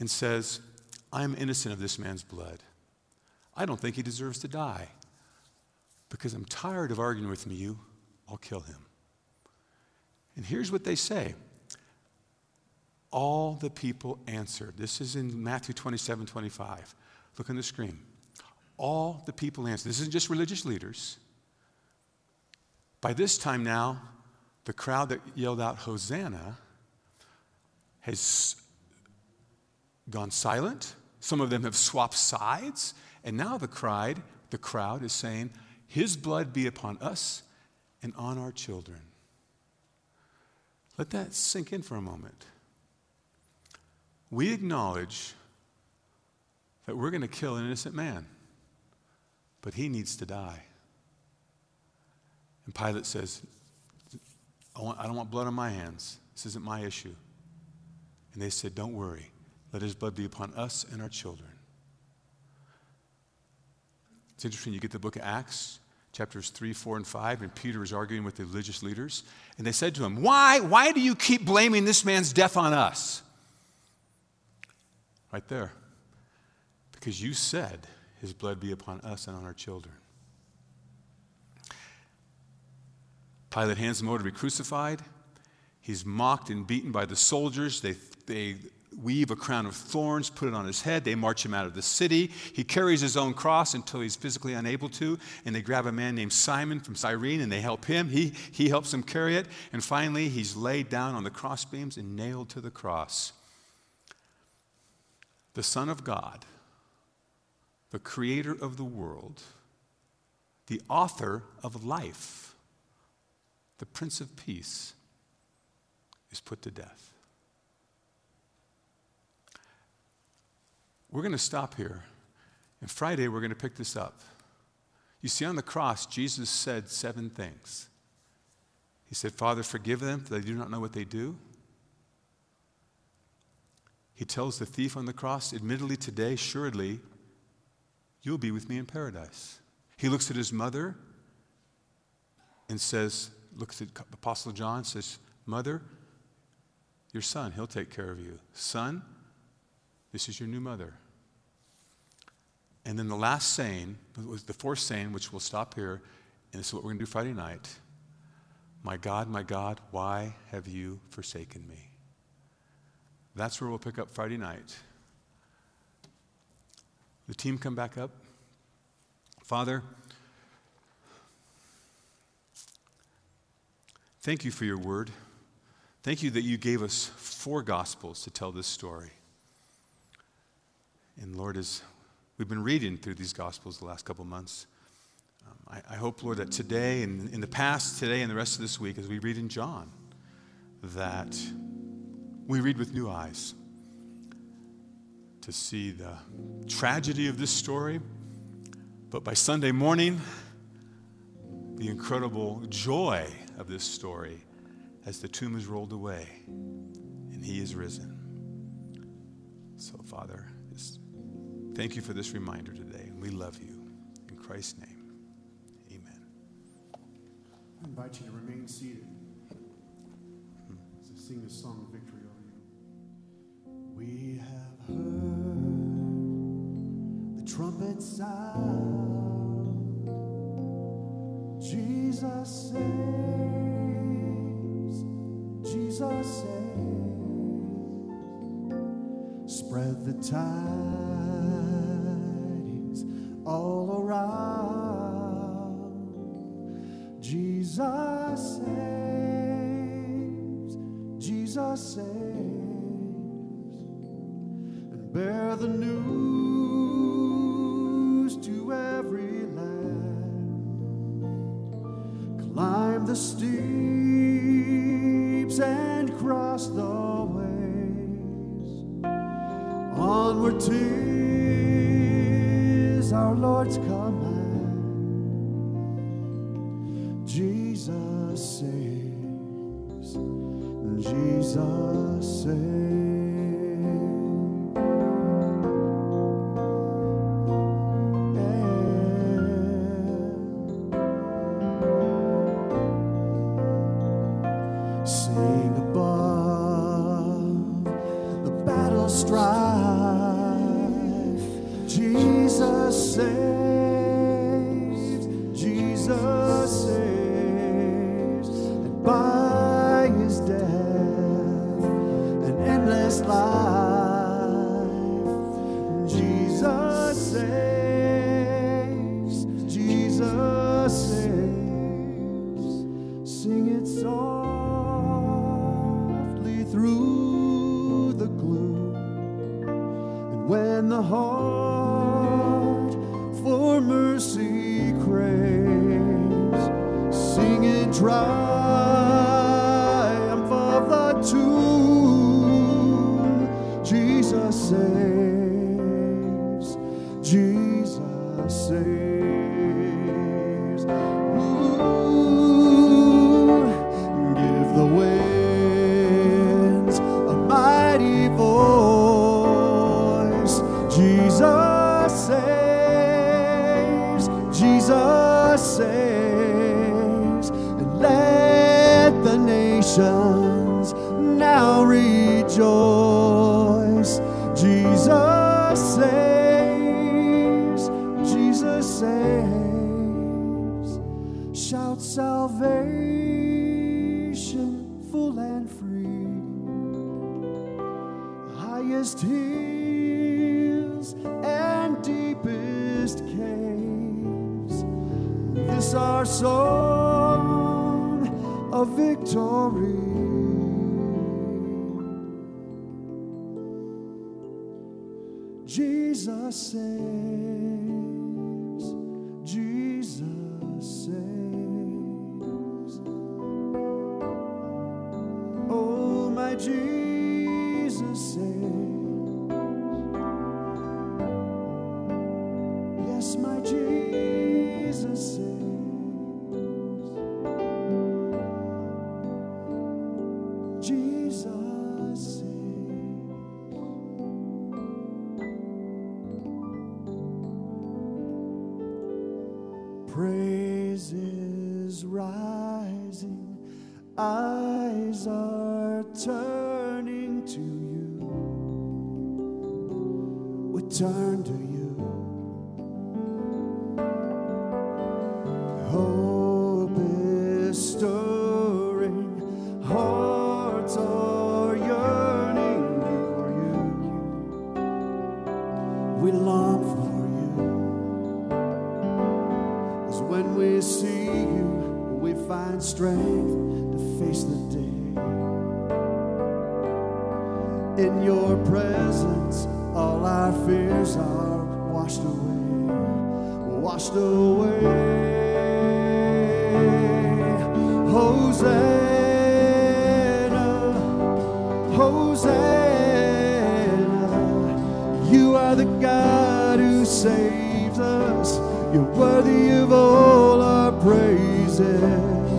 and says, "I am innocent of this man's blood. I don't think he deserves to die. Because I'm tired of arguing with you, I'll kill him." And here's what they say. All the people answered. This is in Matthew twenty-seven, twenty-five. Look on the screen. All the people answered. This isn't just religious leaders. By this time now, the crowd that yelled out Hosanna has gone silent. Some of them have swapped sides. And now the cried, the crowd is saying, his blood be upon us and on our children. Let that sink in for a moment. We acknowledge that we're going to kill an innocent man, but he needs to die. And Pilate says, I, want, I don't want blood on my hands. This isn't my issue. And they said, don't worry. Let his blood be upon us and our children. It's interesting. You get the book of Acts, chapters three, four, and five, and Peter is arguing with the religious leaders. And they said to him, why, why do you keep blaming this man's death on us? Right there. Because you said his blood be upon us and on our children. Pilate hands him over to be crucified. He's mocked and beaten by the soldiers. They, they weave a crown of thorns, put it on his head. They march him out of the city. He carries his own cross until he's physically unable to. And they grab a man named Simon from Cyrene, and they help him. He, he helps him carry it. And finally, he's laid down on the crossbeams and nailed to the cross. The Son of God, the creator of the world, the author of life, the Prince of Peace, is put to death. We're going to stop here, and Friday we're going to pick this up. You see, on the cross, Jesus said seven things. He said, Father, forgive them, for they do not know what they do. He tells the thief on the cross, admittedly today, surely, you'll be with me in paradise. He looks at his mother and says, looks at Apostle John, says, Mother, your son, he'll take care of you. Son, this is your new mother. And then the last saying, the fourth saying, which we'll stop here, and this is what we're going to do Friday night. My God, my God, why have you forsaken me? That's where we'll pick up Friday night. The team come back up. Father, thank you for your word. Thank you that you gave us four gospels to tell this story. And Lord, as we've been reading through these gospels the last couple months, um, I, I hope, Lord, that today and in the past, today and the rest of this week, as we read in John, that we read with new eyes to see the tragedy of this story, but by Sunday morning, the incredible joy of this story as the tomb is rolled away and he is risen. So, Father, just thank you for this reminder today, and we love you. In Christ's name, amen. I invite you to remain seated as I sing this song of victory. We have heard the trumpet sound. Jesus saves, Jesus saves. Spread the tidings all around. Jesus saves, Jesus saves. Bear the news to every land. Climb the steeps and cross the ways. Onward 'tis our Lord's command. Jesus saves, Jesus saves. By his death, an endless the heart for mercy craves. Sing in triumph of the tomb. Jesus saves. Jesus saves. Ooh, give the winds a mighty voice. Jesus saves. Jesus saves. And let the nations now rejoice. Jesus saves. Saves, shout salvation, full and free. Highest hills and deepest caves. This our song of victory. Jesus saves. Jesus saves. Oh, my Jesus saves. Yes, my Jesus saves. Jesus saves. Praise is rising, eyes are turning to you. We turn to you. Hope is stirring, hearts are yearning for you. We long for you. When we see you, we find strength to face the day. In your presence, all our fears are washed away, washed away. Hosanna, Hosanna, you are the God who saves us. You're worthy of all our praises.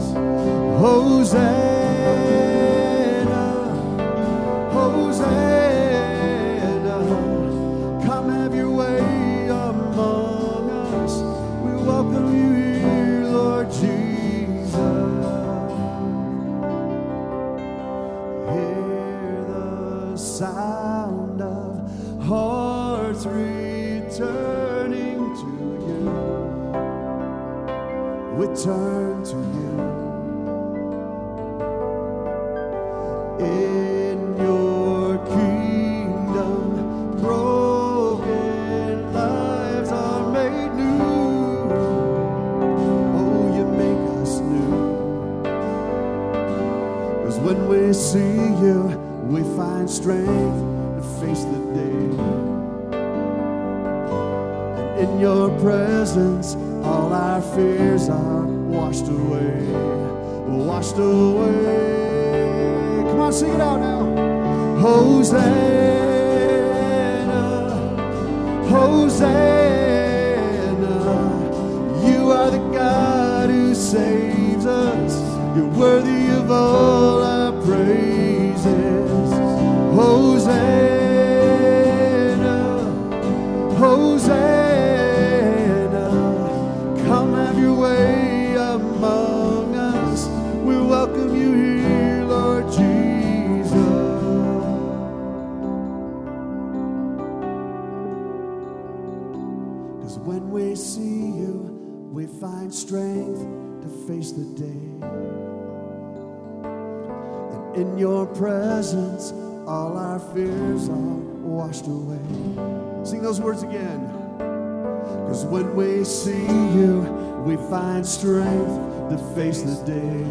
Hosanna, Hosanna, come have your way among us. We welcome you here, Lord Jesus. Hear the sound of hearts return. We turn to you. In your kingdom, broken lives are made new. Oh, you make us new. Because when we see you, we find strength to face the day. And in your presence, all our fears are washed away, washed away. Come on, sing it out now. Hosanna, Hosanna, you are the God who saves us. You're worthy of all our praises. Hosanna, Hosanna. Way among us, we welcome you here, Lord Jesus. Because when we see you, we find strength to face the day. And in your presence, all our fears are washed away. Sing those words again. Because when we see you, we find strength to face the day.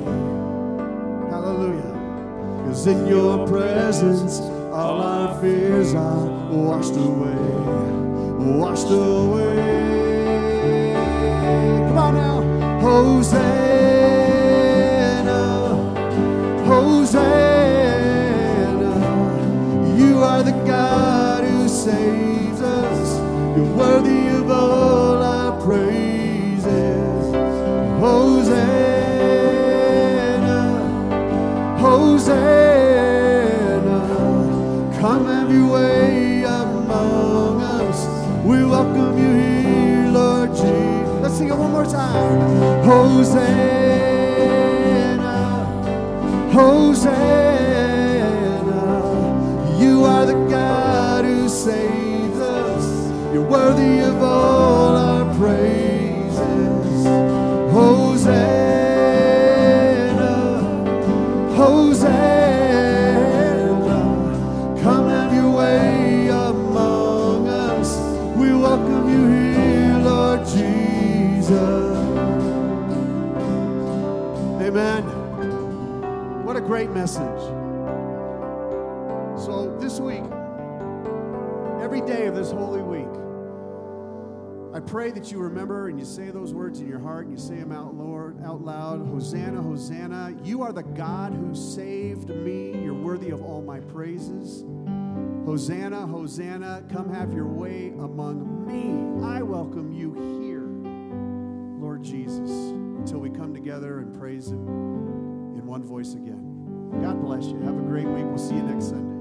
Hallelujah. Because in your presence, all our fears are washed away. washed away. Come on now. Hosanna, Hosanna, you are the God who saves us. You're worthy of all our praises. Hosanna, Hosanna, come have your way among us. We welcome you here, Lord Jesus. Let's sing it one more time. Hosanna, Hosanna, you are the God who saves. You're worthy of all our praises. Hosanna, Hosanna, come have your way among us. We welcome you here, Lord Jesus. Amen. What a great message. So this week, every day of this Holy Week, I pray that you remember and you say those words in your heart and you say them out, Lord, out loud. Hosanna, Hosanna. You are the God who saved me. You're worthy of all my praises. Hosanna, Hosanna. Come have your way among me. I welcome you here, Lord Jesus, until we come together and praise him in one voice again. God bless you. Have a great week. We'll see you next Sunday.